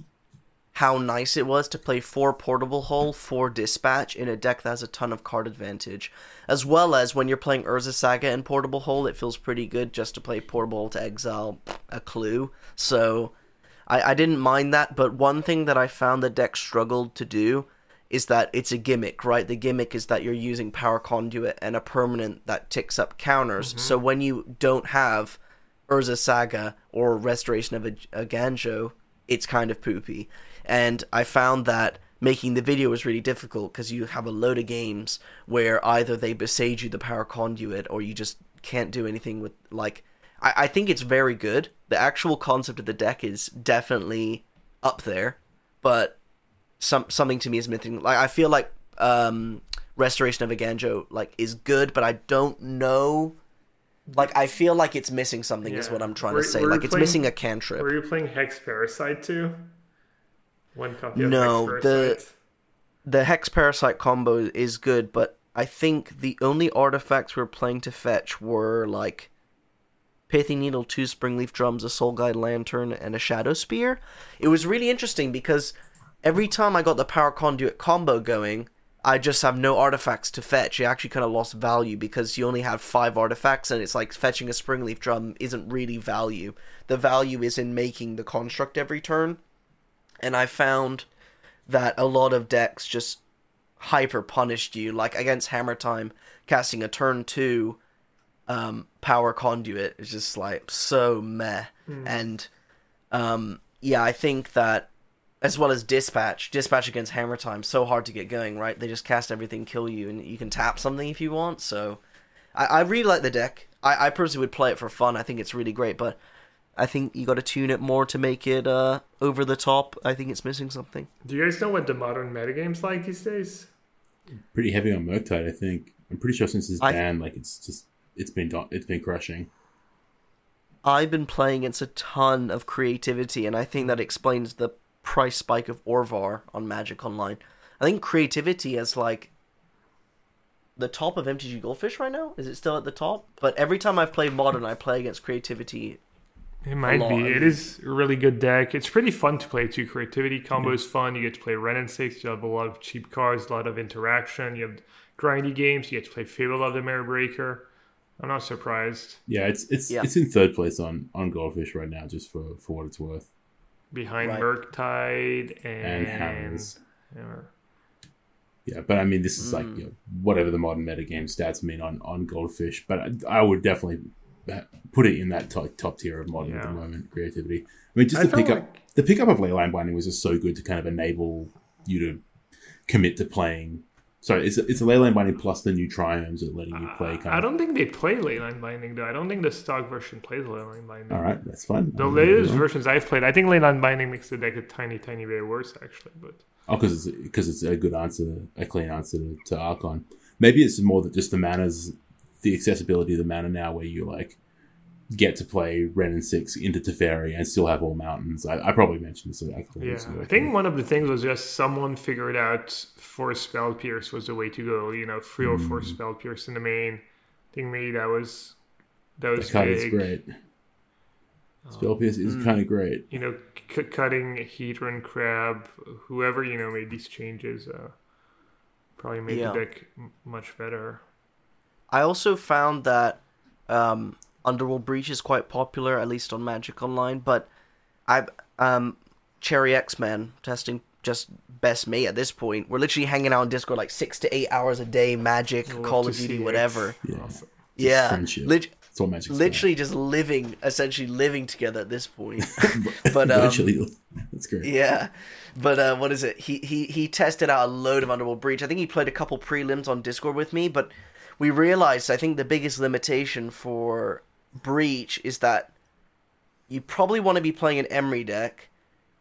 how nice it was to play 4 Portable Hole, 4 Dispatch in a deck that has a ton of card advantage, as well as when you're playing Urza Saga and Portable Hole, it feels pretty good just to play Portable Hole to exile a clue. So I didn't mind that, but one thing that I found the deck struggled to do is that it's a gimmick, right? The gimmick is that you're using Power Conduit and a permanent that ticks up counters. Mm-hmm. So when you don't have Urza Saga or Restoration of a Ganjo, it's kind of poopy. And I found that making the video was really difficult because you have a load of games where either they besage you the Power Conduit or you just can't do anything with, like... I think it's very good. The actual concept of the deck is definitely up there, but... something to me is missing. Like, I feel like Restoration of a Ganjo, like, is good, but I don't know. Like, I feel like it's missing something, yeah, is what I'm trying to say. Like, it's missing a cantrip. Were you playing Hex Parasite too? One copy of Hex Parasite. The Hex Parasite combo is good, but I think the only artifacts we were playing to fetch were, like, Pithy Needle, 2 Springleaf Drums, a Soul Guide Lantern, and a Shadow Spear. It was really interesting because... every time I got the Power Conduit combo going, I just have no artifacts to fetch. It actually kind of lost value because you only have 5 artifacts, and it's like fetching a Springleaf Drum isn't really value. The value is in making the construct every turn, and I found that a lot of decks just hyper-punished you. Like, against Hammer Time, casting a turn 2 Power Conduit is just, like, so meh. And, yeah, I think that as well as Dispatch against Hammer Time, so hard to get going, right? They just cast everything, kill you, and you can tap something if you want, so... I really like the deck. I personally would play it for fun. I think it's really great, but I think you got to tune it more to make it over the top. I think it's missing something. Do you guys know what the modern metagame's like these days? Pretty heavy on Murktide, I think. I'm pretty sure since it's banned, like, it's just... It's been crushing. I've been playing against a ton of creativity, and I think that explains the price spike of Orvar on Magic Online. I think creativity is like the top of MTG Goldfish right now. Is it still at the top? But every time I've played Modern, I play against creativity. It might be. It is a really good deck. It's pretty fun to play too. Creativity combo is fun. You get to play Ren and Six. You have a lot of cheap cards, a lot of interaction. You have grindy games. You get to play Fable of the Mirror Breaker. I'm not surprised. Yeah, it's in third place on Goldfish right now, just for what it's worth. Behind Murktide and Hammers. Yeah, but I mean, this is like, you know, whatever the modern metagame stats mean on Goldfish, but I would definitely put it in that top tier of modern at the moment, creativity. I mean, just the pickup of Leyline Binding was just so good to kind of enable you to commit to playing. So it's a Leyline Binding plus the new Triomes that letting you play. Kind of. I don't think they play Leyline Binding, though. I don't think the stock version plays Leyline Binding. All right, that's fine. The latest versions I've played, I think Leyline Binding makes the deck a tiny, tiny bit worse, actually. But because it's a good answer, a clean answer to Archon. Maybe it's more that just the mana's, the accessibility of the mana now, where you like get to play Ren and Six into Teferi and still have all mountains. I probably mentioned this. I think one of the things was just someone figured out 4 Spell Pierce was the way to go. You know, 3 or 4 Spell Pierce in the main. I think maybe that was that big. Cut is great. Spell Pierce is kind of great. You know, cutting Hedron Crab, whoever, you know, made these changes probably made the deck much better. I also found that Underworld Breach is quite popular, at least on Magic Online, but I've Cherry X-Men testing just best me at this point. We're literally hanging out on Discord like 6 to 8 hours a day, Magic, Call of Duty, whatever. Yeah, awesome. It's all Magic. Literally just essentially living together at this point. But virtually, that's great. Yeah, but what is it? He tested out a load of Underworld Breach. I think he played a couple prelims on Discord with me, but we realized I think the biggest limitation for Breach is that you probably want to be playing an Emery deck,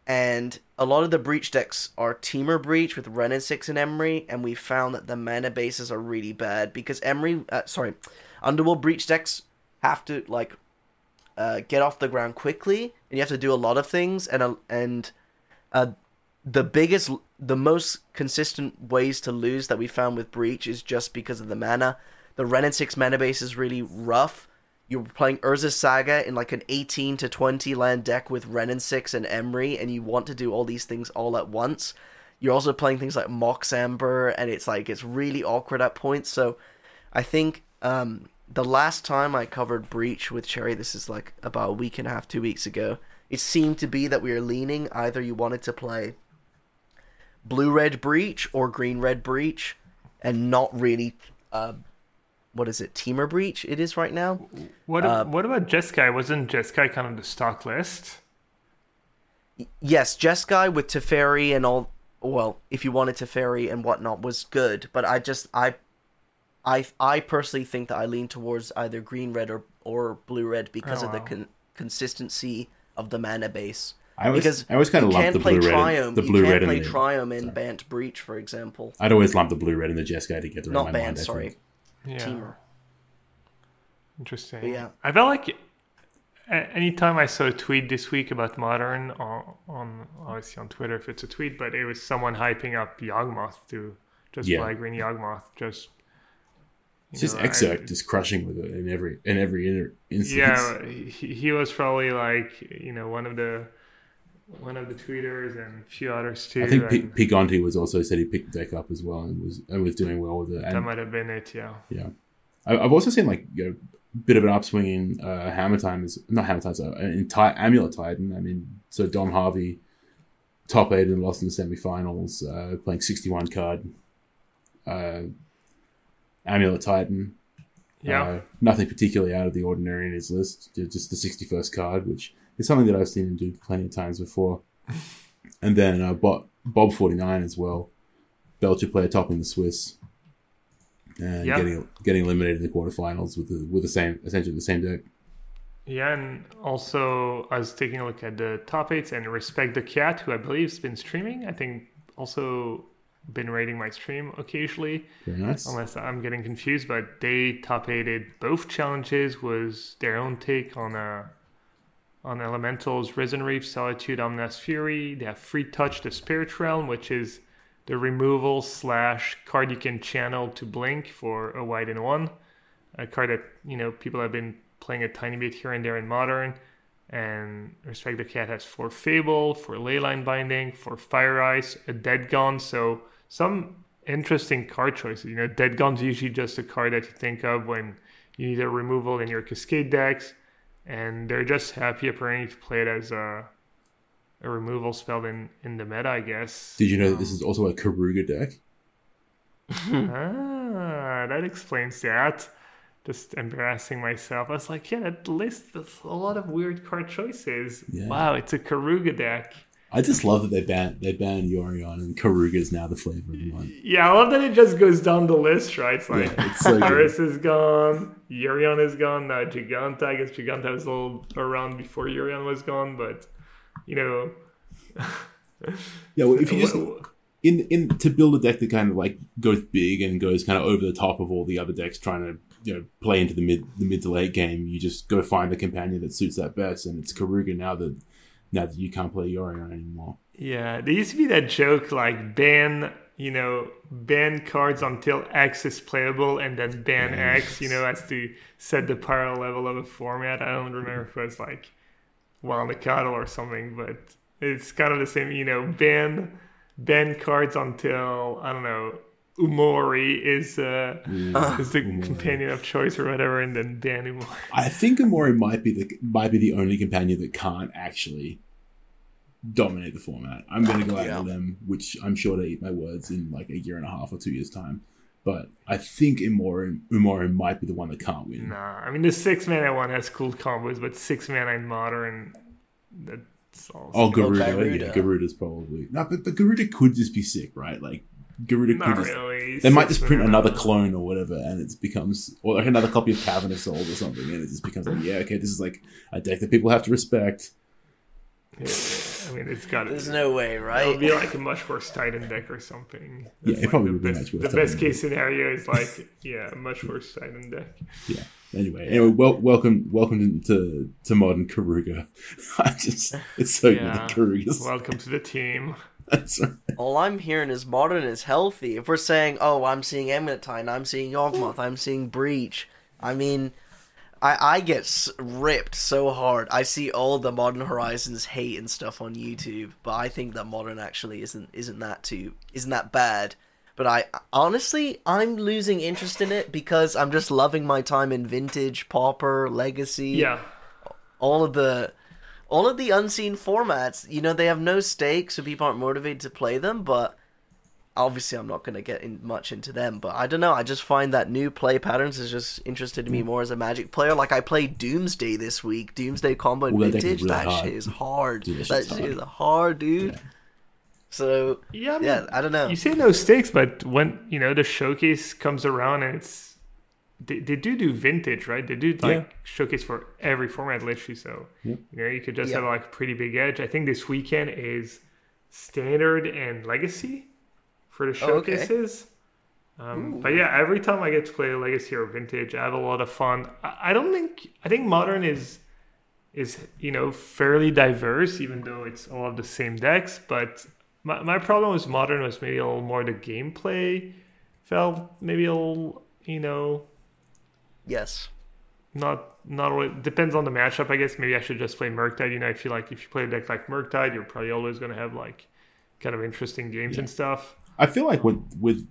and a lot of the Breach decks are Teamer Breach with Ren and Six and Emery, and we found that the mana bases are really bad because Underworld Breach decks have to like get off the ground quickly, and you have to do a lot of things, and the most consistent ways to lose that we found with Breach is just because of the mana. The Ren and Six mana base is really rough. You're playing Urza Saga in like an 18 to 20 land deck with Ren and Six and Emery, and you want to do all these things all at once. You're also playing things like Mox Amber, and it's really awkward at points. So I think the last time I covered Breach with Cherry, this is like about a week and a half, 2 weeks ago, it seemed to be that we were leaning either you wanted to play blue-red Breach or green-red Breach, and not really, what is it, Teamer Breach it is right now. What about Jeskai? Wasn't Jeskai kind of the stock list? Yes, Jeskai with Teferi and all, well, if you wanted Teferi and whatnot, was good, but I personally think that I lean towards either green-red or blue-red because of the consistency of the mana base. I always kind of lump the blue red. The blue red and the Triome in Bant Breach, for example. I'd always lump the blue red and the Jeskai together. Not Bant, sorry. Yeah. Teamer. Interesting. But yeah, I felt like anytime I saw a tweet this week about Modern, or on obviously on Twitter if it's a tweet, but it was someone hyping up Yawgmoth to just fly green Yawgmoth. Just it's just Exarch just crushing with it in every instance. Yeah, he was probably like one of the tweeters and a few others too. I think Pigonti was also said he picked the deck up as well and was doing well with it. That might have been it, yeah. Yeah, I've also seen a bit of an upswing in Hammer Time Amulet Titan. I mean, so Dom Harvey top 8 and lost in the semi-finals, playing 61 card Amulet Titan. Yeah, nothing particularly out of the ordinary in his list. Just the 61st card, which. It's something that I've seen him do plenty of times before. And then Bob 49 as well. Belcher player topping the Swiss. And getting eliminated in the quarterfinals with essentially the same deck. Yeah, and also I was taking a look at the top 8s and Respect the Cat, who I believe has been streaming. I think also been rating my stream occasionally. Very nice. Unless I'm getting confused, but they top 8'd both challenges, was their own take on Elementals, Risen Reef, Solitude, Omna's Fury. They have Free Touch, the Spirit Realm, which is the removal / card you can channel to blink for a white and one. A card that, people have been playing a tiny bit here and there in Modern. And Respect the Cat has 4 Fable, 4 Leyline Binding, 4 Fire Ice, a Dead Gun. So some interesting card choices. Dead Gun's usually just a card that you think of when you need a removal in your Cascade decks. And they're just happy apparently to play it as a removal spell in the meta, I guess. Did you know that this is also a Karuga deck? That explains that. Just embarrassing myself. I was like, yeah, that list, that's a lot of weird card choices. Yeah. Wow, it's a Karuga deck. I just love that they banned Yorion and Karuga is now the flavor of the month. Yeah, I love that it just goes down the list, right? It's like Iris is gone, Yorion is gone, now Giganta. I guess Giganta was all around before Yorion was gone, but yeah, well, if you just in to build a deck that kind of goes big and goes kind of over the top of all the other decks trying to play into the mid to late game, you just go find the companion that suits that best, and it's Karuga now that you can't play Yorion anymore. Yeah, there used to be that joke ban cards until X is playable and then ban X, as to set the power level of a format. I don't remember if it was Wild Cattle or something, but it's kind of the same, ban cards until, I don't know, Umori is the companion of choice or whatever, and then ban Umori. I think Umori might be the only companion that can't actually dominate the format. I'm going to go out on them, which I'm sure to eat my words in a year and a half or 2 years time. But I think Umori might be the one that can't win. Nah, I mean the 6 mana one has cool combos, but 6 mana in Modern, that's all. Oh, Garuda. Yeah, Garuda's probably no, but Garuda could just be sick, right? Garuda could just, really. They might just print another clone or whatever, and it becomes or another copy of Cavern of Souls or something, and it just becomes this is a deck that people have to respect. Yeah, I mean, it's got. There's no way, right? It'll be a much worse Titan deck or something. That's it probably would be much worse. The best case scenario is a much worse Titan deck. Yeah. Anyway, welcome to Modern Karuga. It's so good. Karugas. Welcome to the team. All I'm hearing is Modern is healthy. If we're saying, I'm seeing Amulet Titan, I'm seeing Yawgmoth, I'm seeing Breach. I mean, I get ripped so hard. I see all the Modern Horizons hate and stuff on YouTube, but I think that Modern actually isn't that bad. But I honestly, I'm losing interest in it because I'm just loving my time in Vintage, Pauper, Legacy. Yeah. All of the unseen formats, you know, they have no stakes, so people aren't motivated to play them, but obviously I'm not going to get much into them. But I don't know, I just find that new play patterns has just interested me more as a Magic player. Like, I played Doomsday this week, Doomsday Combo and Vintage. That shit is hard. That shit is hard, dude. Yeah. So, I mean, I don't know. You say no stakes, but when, you know, the showcase comes around and it's... They do Vintage, right? They do showcase for every format literally, so you know, you could just have like a pretty big edge. I think this weekend is Standard and Legacy for the showcases. Oh, okay. But yeah, every time I get to play Legacy or Vintage, I have a lot of fun. I think Modern is you know, fairly diverse, even though it's all of the same decks. But my problem with Modern was maybe a little more the gameplay felt maybe a little, you know. Yes. Not really. Depends on the matchup, I guess. Maybe I should just play Murktide. You know, I feel like if you play a deck like Murktide, you're probably always going to have like kind of interesting games and stuff. I feel like with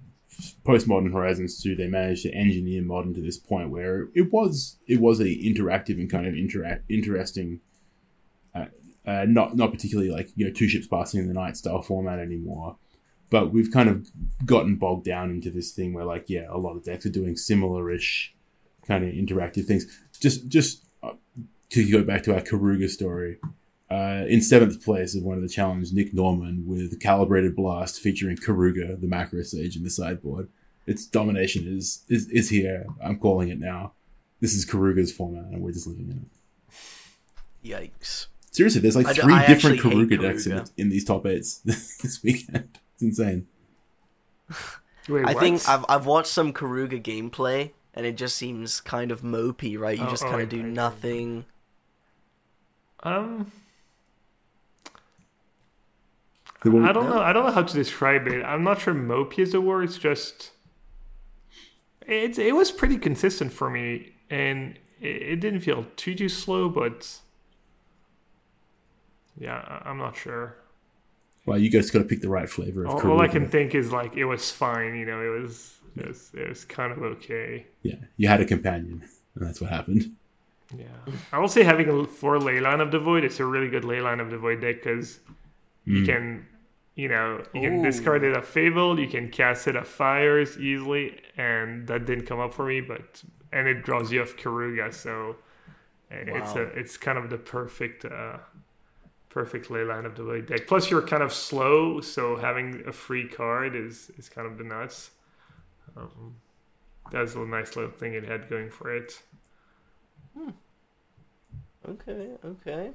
Postmodern Horizons 2, they managed to engineer Modern to this point where it was an interactive and kind of interesting, not particularly like, you know, two ships passing in the night style format anymore. But we've kind of gotten bogged down into this thing where, like, yeah, a lot of decks are doing similar-ish kind of interactive things. Just to go back to our Karuga story, in 7th place of one of the challenges, Nick Norman with Calibrated Blast featuring Karuga, the Macro Sage, in the sideboard. Its domination is here. I'm calling it now. This is Karuga's format, and we're just living in it. Yikes. Seriously, there's like three different Karuga decks in these top 8s this weekend. It's insane. Wait, I think I've watched some Karuga gameplay, and it just seems kind of mopey, right? You just kind of do nothing. I don't know. I don't know how to describe it. I'm not sure mopey is the word. It's just... It was pretty consistent for me, and it didn't feel too slow, but... Yeah, I'm not sure. Well, you guys got to pick the right flavor of Karuga. All I can think is, like, it was fine. You know, it was kind of okay. Yeah, you had a companion, and that's what happened. Yeah. I will say having for Leyline of the Void, it's a really good Leyline of the Void deck because you can, you know, you can discard it a Fable, you can cast it a Fires easily, and that didn't come up for me, and it draws you off Karuga, so it's kind of the perfect... Perfect Leyline of the Void deck. Plus, you're kind of slow, so having a free card is kind of the nuts. That was a nice little thing it had going for it. Okay.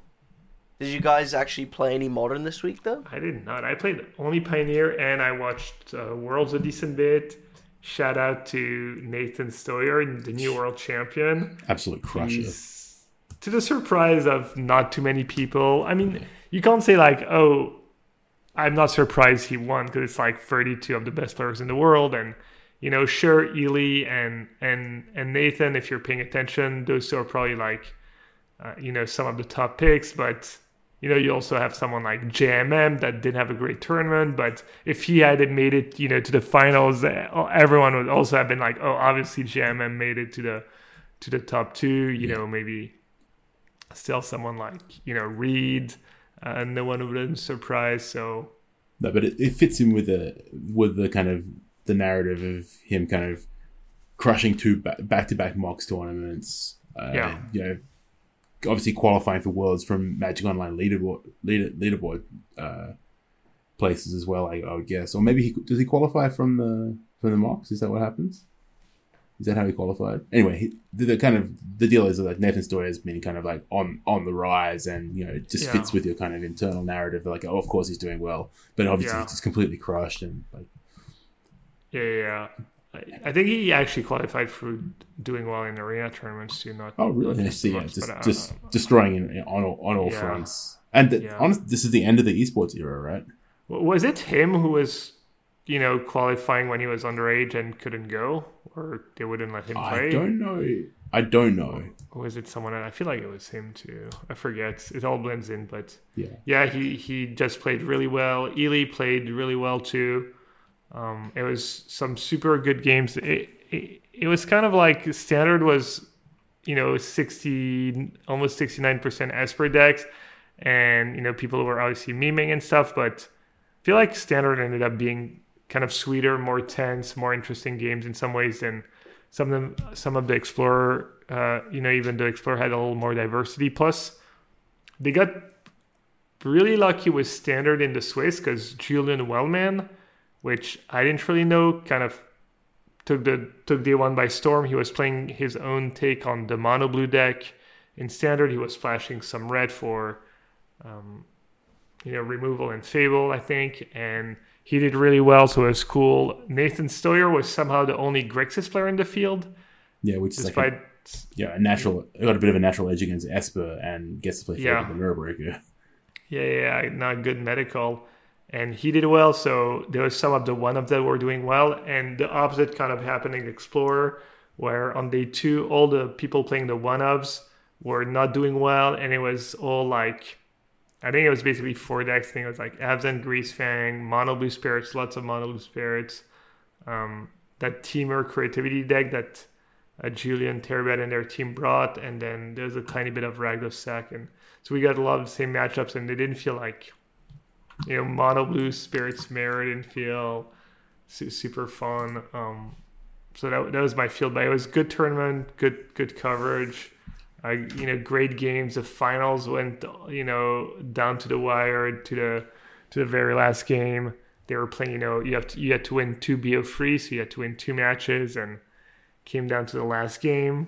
Did you guys actually play any Modern this week, though? I did not. I played only Pioneer, and I watched Worlds a decent bit. Shout out to Nathan Stoyer, the new world champion. Absolute crusher. To the surprise of not too many people. I mean, you can't say like, oh, I'm not surprised he won, because it's like 32 of the best players in the world. And, you know, sure, Ely and Nathan, if you're paying attention, those two are probably like, you know, some of the top picks. But, you know, you also have someone like JMM that didn't have a great tournament. But if he had made it, you know, to the finals, everyone would also have been like, oh, obviously JMM made it to the top two, you know, maybe... Still, someone like, you know, Reed, and no one would have been surprised. So, no, but it fits in with the kind of the narrative of him kind of crushing two back-to-back MOX tournaments. You know, obviously qualifying for Worlds from Magic Online leaderboard places as well. I would guess, or maybe does he qualify from the MOX? Is that what happens? Is that how he qualified? Anyway, the kind of the deal is that, like, Nathan Stoyer has been kind of like on the rise, and, you know, it just fits with your kind of internal narrative. Like, oh, of course he's doing well, but obviously he's just completely crushed and like. Yeah. I think he actually qualified for doing well in arena tournaments too. Not just destroying it on all fronts. And honestly, this is the end of the esports era, right? Was it him who was, you know, qualifying when he was underage and couldn't go, or they wouldn't let him play? I don't know. Or was it someone else? I feel like it was him too. I forget. It all blends in, but yeah, he just played really well. Ely played really well too. It was some super good games. It was kind of like standard was, 60, almost 69% Esper decks. And, people were obviously memeing and stuff, but I feel like standard ended up being kind of sweeter, more tense, more interesting games in some ways than some of the Explorer, even though Explorer had a little more diversity. Plus, they got really lucky with standard in the Swiss because Julian Wellman, which I didn't really know, kind of took day one by storm. He was playing his own take on the mono blue deck. In standard, he was flashing some red for, removal and Fable, I think, and he did really well, so it was cool. Nathan Stoyer was somehow the only Grixis player in the field. Yeah, which despite, is like got a bit of a natural edge against Esper and gets to play Fable with the Mirror Breaker. Yeah, not good meta call. And he did well, so there was some of the one of them were doing well, and the opposite kind of happening Explorer, where on day two, all the people playing the one-ofs were not doing well, and it was all like, I think it was basically four decks. I think it was like Absent, Greasefang, Mono Blue Spirits, lots of Mono Blue Spirits, that Teamer Creativity deck that Julian Terabet and their team brought, and then there's a tiny bit of Rakdos Sack, and so we got a lot of the same matchups, and they didn't feel like, Mono Blue Spirits Mirror didn't feel super fun. So that was my field, but it was good tournament, good coverage. Great games. The finals went, down to the wire to the very last game. They were playing, you had to win 2 BO3, so you had to win 2 matches, and came down to the last game.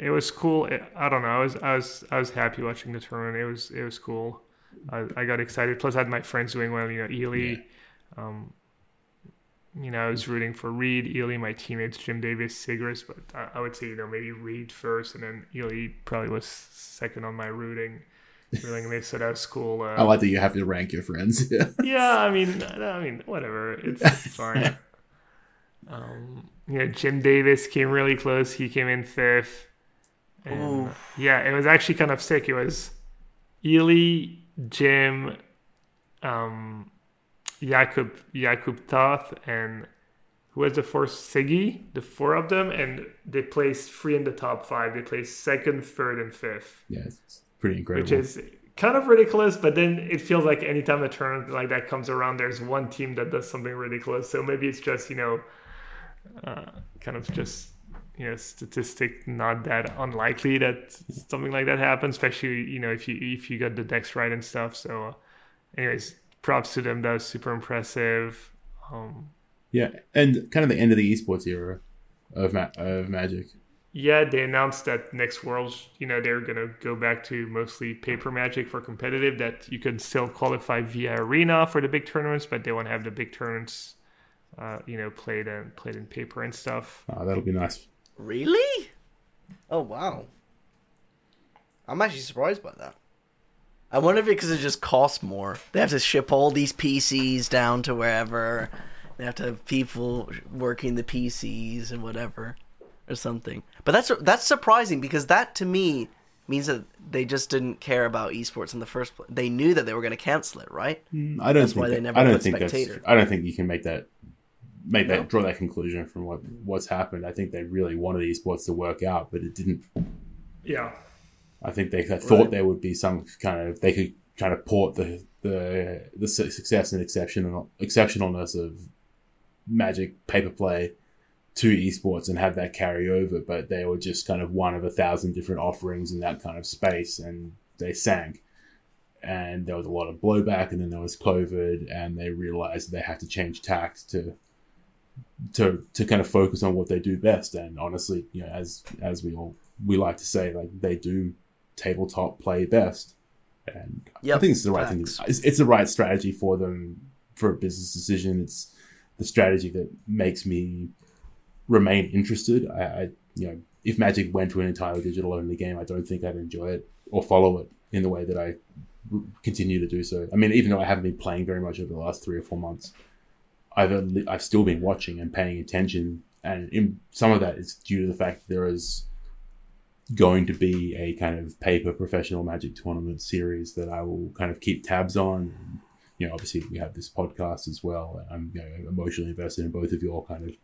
It was cool. I don't know. I was happy watching the tournament. It was cool. I got excited. Plus, I had my friends doing well. Ely. Yeah. I was rooting for Reed, Ely, my teammates, Jim Davis, Sigrist. But I would say maybe Reed first, and then Ely probably was second on my rooting list. So that was cool. I like that you have to rank your friends. Yeah. I mean, whatever. It's fine. Jim Davis came really close. He came in 5th. And, it was actually kind of sick. It was Ely, Jim, Jakub Toth, and who was the 4th? Siggy, the 4 of them, and they placed 3 in the top 5. They placed 2nd, 3rd, and 5th. Yeah, it's pretty incredible. Which is kind of ridiculous, but then it feels like anytime a tournament like that comes around, there's one team that does something ridiculous. So maybe it's just, kind of just, statistic not that unlikely that something like that happens, especially, if you got the decks right and stuff. So anyways, props to them. That was super impressive. And kind of the end of the esports era of Magic. Yeah, they announced that next Worlds, they're going to go back to mostly paper Magic for competitive, that you could still qualify via Arena for the big tournaments, but they want to have the big tournaments played in paper and stuff. Oh, that'll be nice. Really? Oh, wow. I'm actually surprised by that. I wonder if it's because it just costs more. They have to ship all these PCs down to wherever. They have to have people working the PCs and whatever or something. But that's surprising, because that to me means that they just didn't care about esports in the first place. They knew that they were going to cancel it, right? I don't think you can draw that conclusion from what's happened. I think they really wanted esports to work out, but it didn't. Yeah. I think they thought there would be some kind of, they could kind of port the success and exceptionalness of Magic paper play to esports and have that carry over, but they were just kind of one of 1,000 different offerings in that kind of space, and they sank. And there was a lot of blowback, and then there was COVID, and they realized they had to change tact to kind of focus on what they do best. And honestly, as we like to say, like, they do tabletop play best, and I think it's the right thing. It's the right strategy for them, for a business decision. It's the strategy that makes me remain interested. I if Magic went to an entirely digital only game, I don't think I'd enjoy it or follow it in the way that I continue to do so. I mean, even though I haven't been playing very much over the last 3 or 4 months, I've still been watching and paying attention, and some of that is due to the fact that there is going to be a kind of paper professional Magic tournament series that I will kind of keep tabs on, you know, obviously we have this podcast as well, and I'm, you know, emotionally invested in both of your kind of,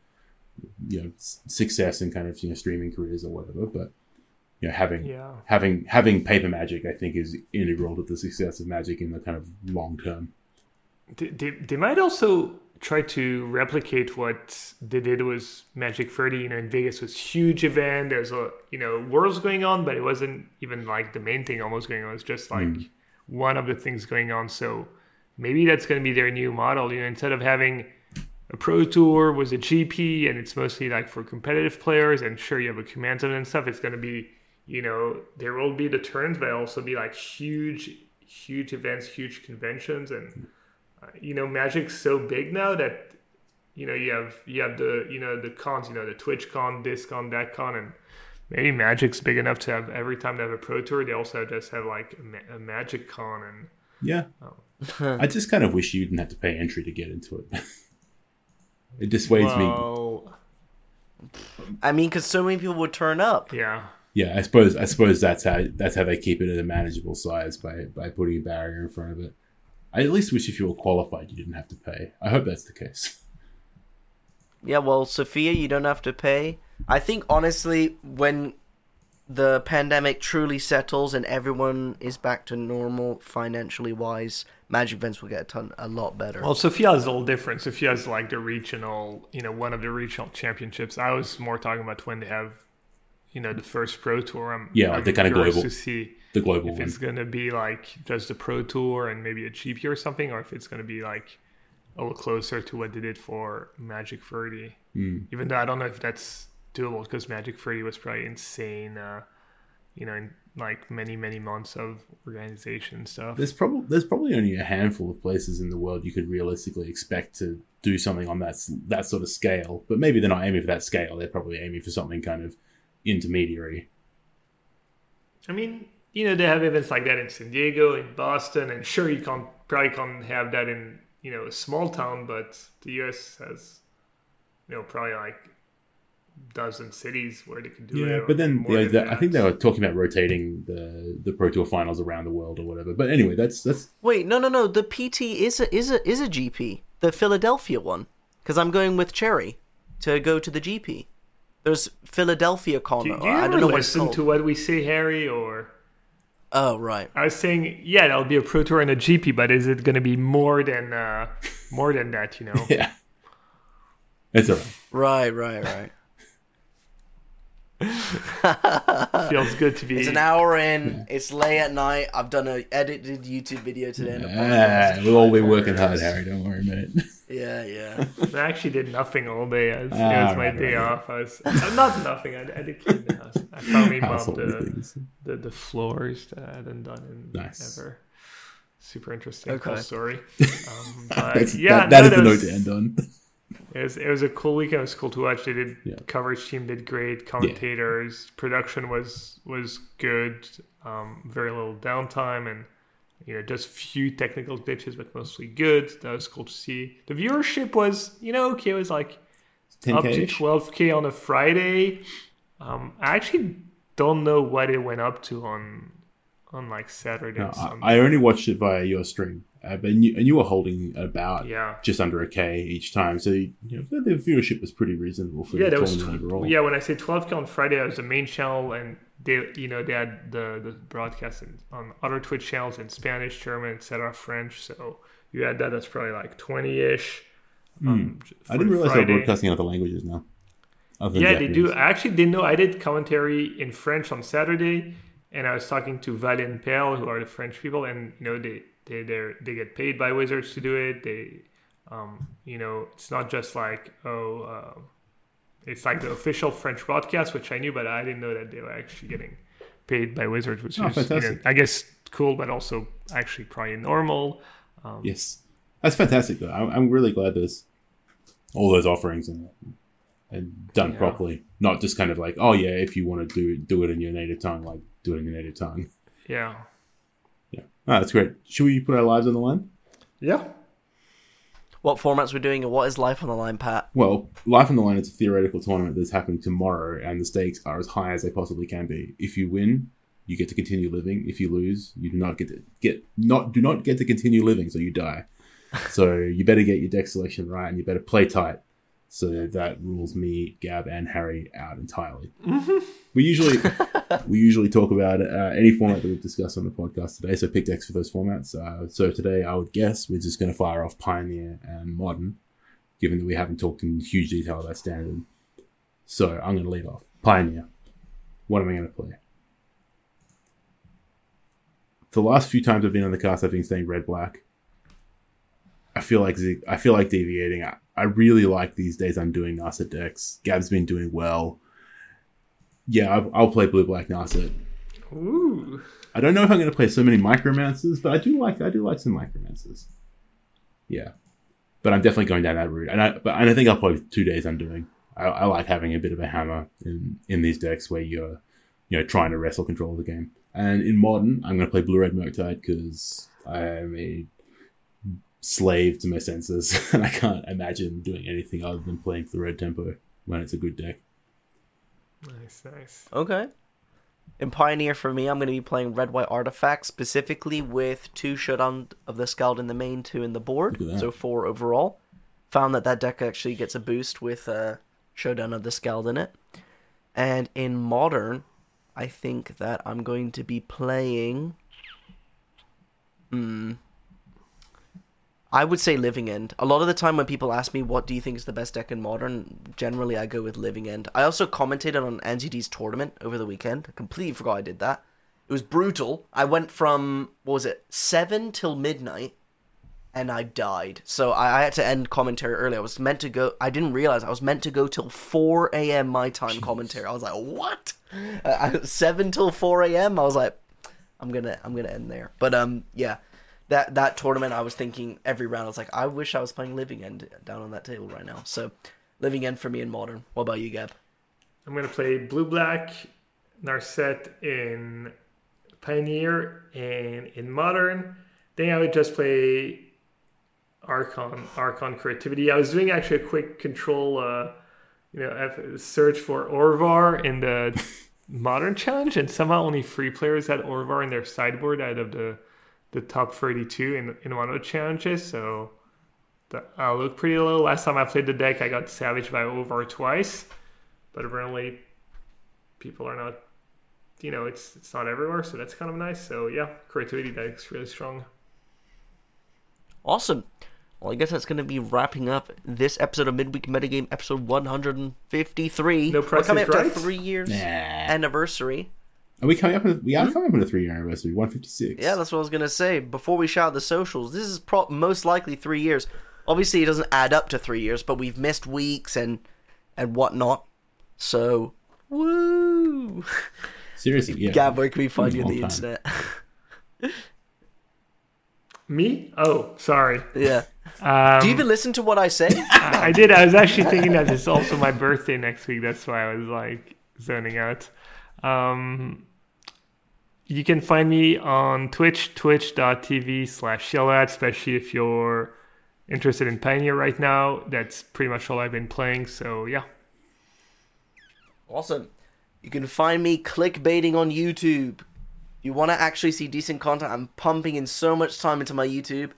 you know, success and kind of, you know, streaming careers or whatever. But you know, having paper Magic, I think, is integral to the success of Magic in the kind of long term. They might also try to replicate what they did with Magic 30, you know, in Vegas was huge event. There's a, you know, worlds going on, but it wasn't even like the main thing almost going on. It's just like one of the things going on. So maybe that's going to be their new model, you know, instead of having a pro tour with a GP and it's mostly like for competitive players, and sure, you have a command zone and stuff. It's going to be, you know, there will be the turns, but also be like huge events, huge conventions. And you know, Magic's so big now that, you know, you have the, you know, the cons, you know, the Twitch con, this con, that con, and maybe Magic's big enough to have, every time they have a pro tour, they also just have like a Magic con. And yeah, I just kind of wish you didn't have to pay entry to get into it. It dissuades me. I mean, because so many people would turn up. Yeah. Yeah, I suppose that's how they keep it at a manageable size, by putting a barrier in front of it. I at least wish if you were qualified, you didn't have to pay. I hope that's the case. Yeah, well, Sophia, you don't have to pay. I think, honestly, when the pandemic truly settles and everyone is back to normal financially wise, Magic events will get a lot better. Well, Sophia is a little different. Sophia is like the regional, you know, one of the regional championships. I was more talking about when they have, you know, the first pro tour. I'm the kind of global to see. The global if it's going to be like just the pro tour and maybe a GP or something, or if it's going to be like a little closer to what they did for Magic 30. Even though I don't know if that's doable, because Magic 30 was probably insane, you know, in like many months of organization stuff. There's probably only a handful of places in the world you could realistically expect to do something on that sort of scale. But maybe they're not aiming for that scale. They're probably aiming for something kind of intermediary. I mean, you know, they have events like that in San Diego, in Boston, and sure, you probably can't have that in, you know, a small town, but the US has, you know, probably like a dozen cities where they can do it. Yeah, but then I think they were talking about rotating the Pro Tour finals around the world or whatever. But anyway, that's. Wait, no. The PT is a GP, the Philadelphia one, because I'm going with Cherry to go to the GP. There's Philadelphia Con. Do you I don't know what it's called. Listen to what we say, Harry, or? Oh, right. I was saying, yeah, that'll be a pro tour and a GP, but is it going to be more than that, you know? Yeah. It's all right. Right. Feels good to be... It's an hour in. Yeah. It's late at night. I've done an edited YouTube video today. Yeah, we'll all be working hard, Harry. Don't worry, mate. Yeah. I actually did nothing all day. It was my day off. Not nothing. I did clean the house. I finally mopped the floors that I hadn't done ever. Super interesting. Okay. Cool story. But yeah, that is the note to end on. It was a cool weekend. It was cool to watch. They did coverage team did great. Commentators production was good. Very little downtime, and you know, just few technical glitches, but mostly good. That was cool to see. The viewership was, you know, okay. It was like 10K-ish. Up to 12K on a Friday. I actually don't know what it went up to on like Saturday. No, I only watched it via your stream. But you were holding about just under a K each time, so you know, the viewership was pretty reasonable for the tournament overall. Yeah, when I say 12K on Friday, that was the main channel, and they had the broadcast on other Twitch channels in Spanish, German, etc., French. So you had that's probably like 20-ish. I didn't realize they were broadcasting in other languages now. Yeah, Japanese. They do. I actually didn't know. I did commentary in French on Saturday, and I was talking to Val and Perle, who are the French people, and you know they get paid by Wizards to do it. They, you know, it's not just like, it's like the official French broadcast, which I knew, but I didn't know that they were actually getting paid by Wizards, which is, you know, I guess cool, but also actually probably normal. Yes. That's fantastic, though. I'm really glad there's all those offerings and done properly. Not just kind of like, oh, yeah, if you want to do it in your native tongue, like do it in your native tongue. Yeah. Oh, that's great. Should we put our lives on the line? Yeah. What formats we're doing, and what is Life on the Line, Pat? Well, Life on the Line is a theoretical tournament that's happening tomorrow, and the stakes are as high as they possibly can be. If you win, you get to continue living. If you lose, you do not get to continue living, so you die. So you better get your deck selection right and you better play tight. So that rules me, Gab, and Harry out entirely. Mm-hmm. We usually talk about any format that we've discussed on the podcast today. So pick decks for those formats. So today, I would guess we're just going to fire off Pioneer and Modern, given that we haven't talked in huge detail about Standard. So I'm going to lead off Pioneer. What am I going to play? The last few times I've been on the cast, I've been staying red black. I feel like deviating. I really like these days. I'm doing Narset decks. Gab's been doing well. Yeah, I'll play blue black Narset. Ooh. I don't know if I'm going to play so many Micromancers, but I do like some Micromancers. Yeah, but I'm definitely going down that route. And I think I'll play 2 days. I'm doing. I like having a bit of a hammer in these decks where you're trying to wrestle control of the game. And in Modern, I'm going to play blue-red Murktide because I'm a slave to my senses and I can't imagine doing anything other than playing the red tempo when it's a good deck. Nice. Okay. In Pioneer, for me, I'm going to be playing red-white artifacts, specifically with 2 Showdown of the Scald in the main, 2 in the board, so 4 overall. Found that deck actually gets a boost with Showdown of the Scald in it. And in Modern, I think that I'm going to be playing... I would say Living End. A lot of the time when people ask me what do you think is the best deck in Modern, generally I go with Living End. I also commentated on NZD's tournament over the weekend. I completely forgot I did that. It was brutal. I went from, 7 till midnight, and I died. So I had to end commentary early. I didn't realize I was meant to go till 4 a.m. my time. Jeez. Commentary. I was like, what? 7 till 4 a.m. I was like, I'm gonna end there. But yeah, that tournament, I was thinking every round, I was like, I wish I was playing Living End down on that table right now. So Living End for me in Modern. What about you, Gab? I'm gonna play blue black Narset in Pioneer and in Modern. Then I would just play Archon Creativity. I was doing actually a quick control search for Orvar in the Modern challenge, and somehow only 3 players had Orvar in their sideboard out of the top 32 in one of the challenges, so I look pretty low. Last time I played the deck, I got savaged by Orvar twice, but apparently people are not, it's not everywhere, so that's kind of nice. So yeah, Creativity deck's really strong. Awesome. Well, I guess that's going to be wrapping up this episode of Midweek Metagame, episode 153. No price is right. We're coming up to 3 years anniversary. Are we coming up? We are coming up to 3 year anniversary. 156. Yeah, that's what I was going to say. Before we shout the socials, this is most likely 3 years. Obviously, it doesn't add up to 3 years, but we've missed weeks and whatnot. So, woo! Seriously, yeah. Gab, where can we find you on the internet? Me? Oh, sorry. Yeah. Do you even listen to what I say? I did. I was actually thinking that it's also my birthday next week. That's why I was like zoning out. You can find me on Twitch, twitch.tv/yellowat, especially if you're interested in Pioneer right now. That's pretty much all I've been playing. So, yeah. Awesome. You can find me clickbaiting on YouTube. You want to actually see decent content. I'm pumping in so much time into my YouTube.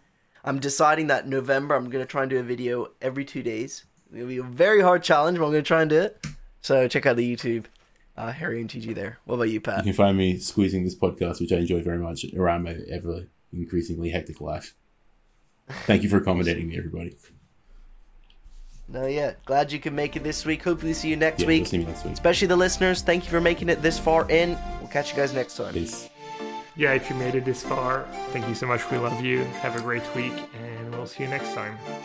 I'm deciding that November I'm going to try and do a video every 2 days. It'll be a very hard challenge, but I'm going to try and do it. So check out the YouTube. Harry and TG there. What about you, Pat? You can find me squeezing this podcast, which I enjoy very much, around my ever increasingly hectic life. Thank you for accommodating me, everybody. No, yeah. Glad you could make it this week. Hopefully see you next week. We'll see you next week. Especially the listeners. Thank you for making it this far in. We'll catch you guys next time. Peace. Yeah, if you made it this far, thank you so much. We love you. Have a great week, and we'll see you next time.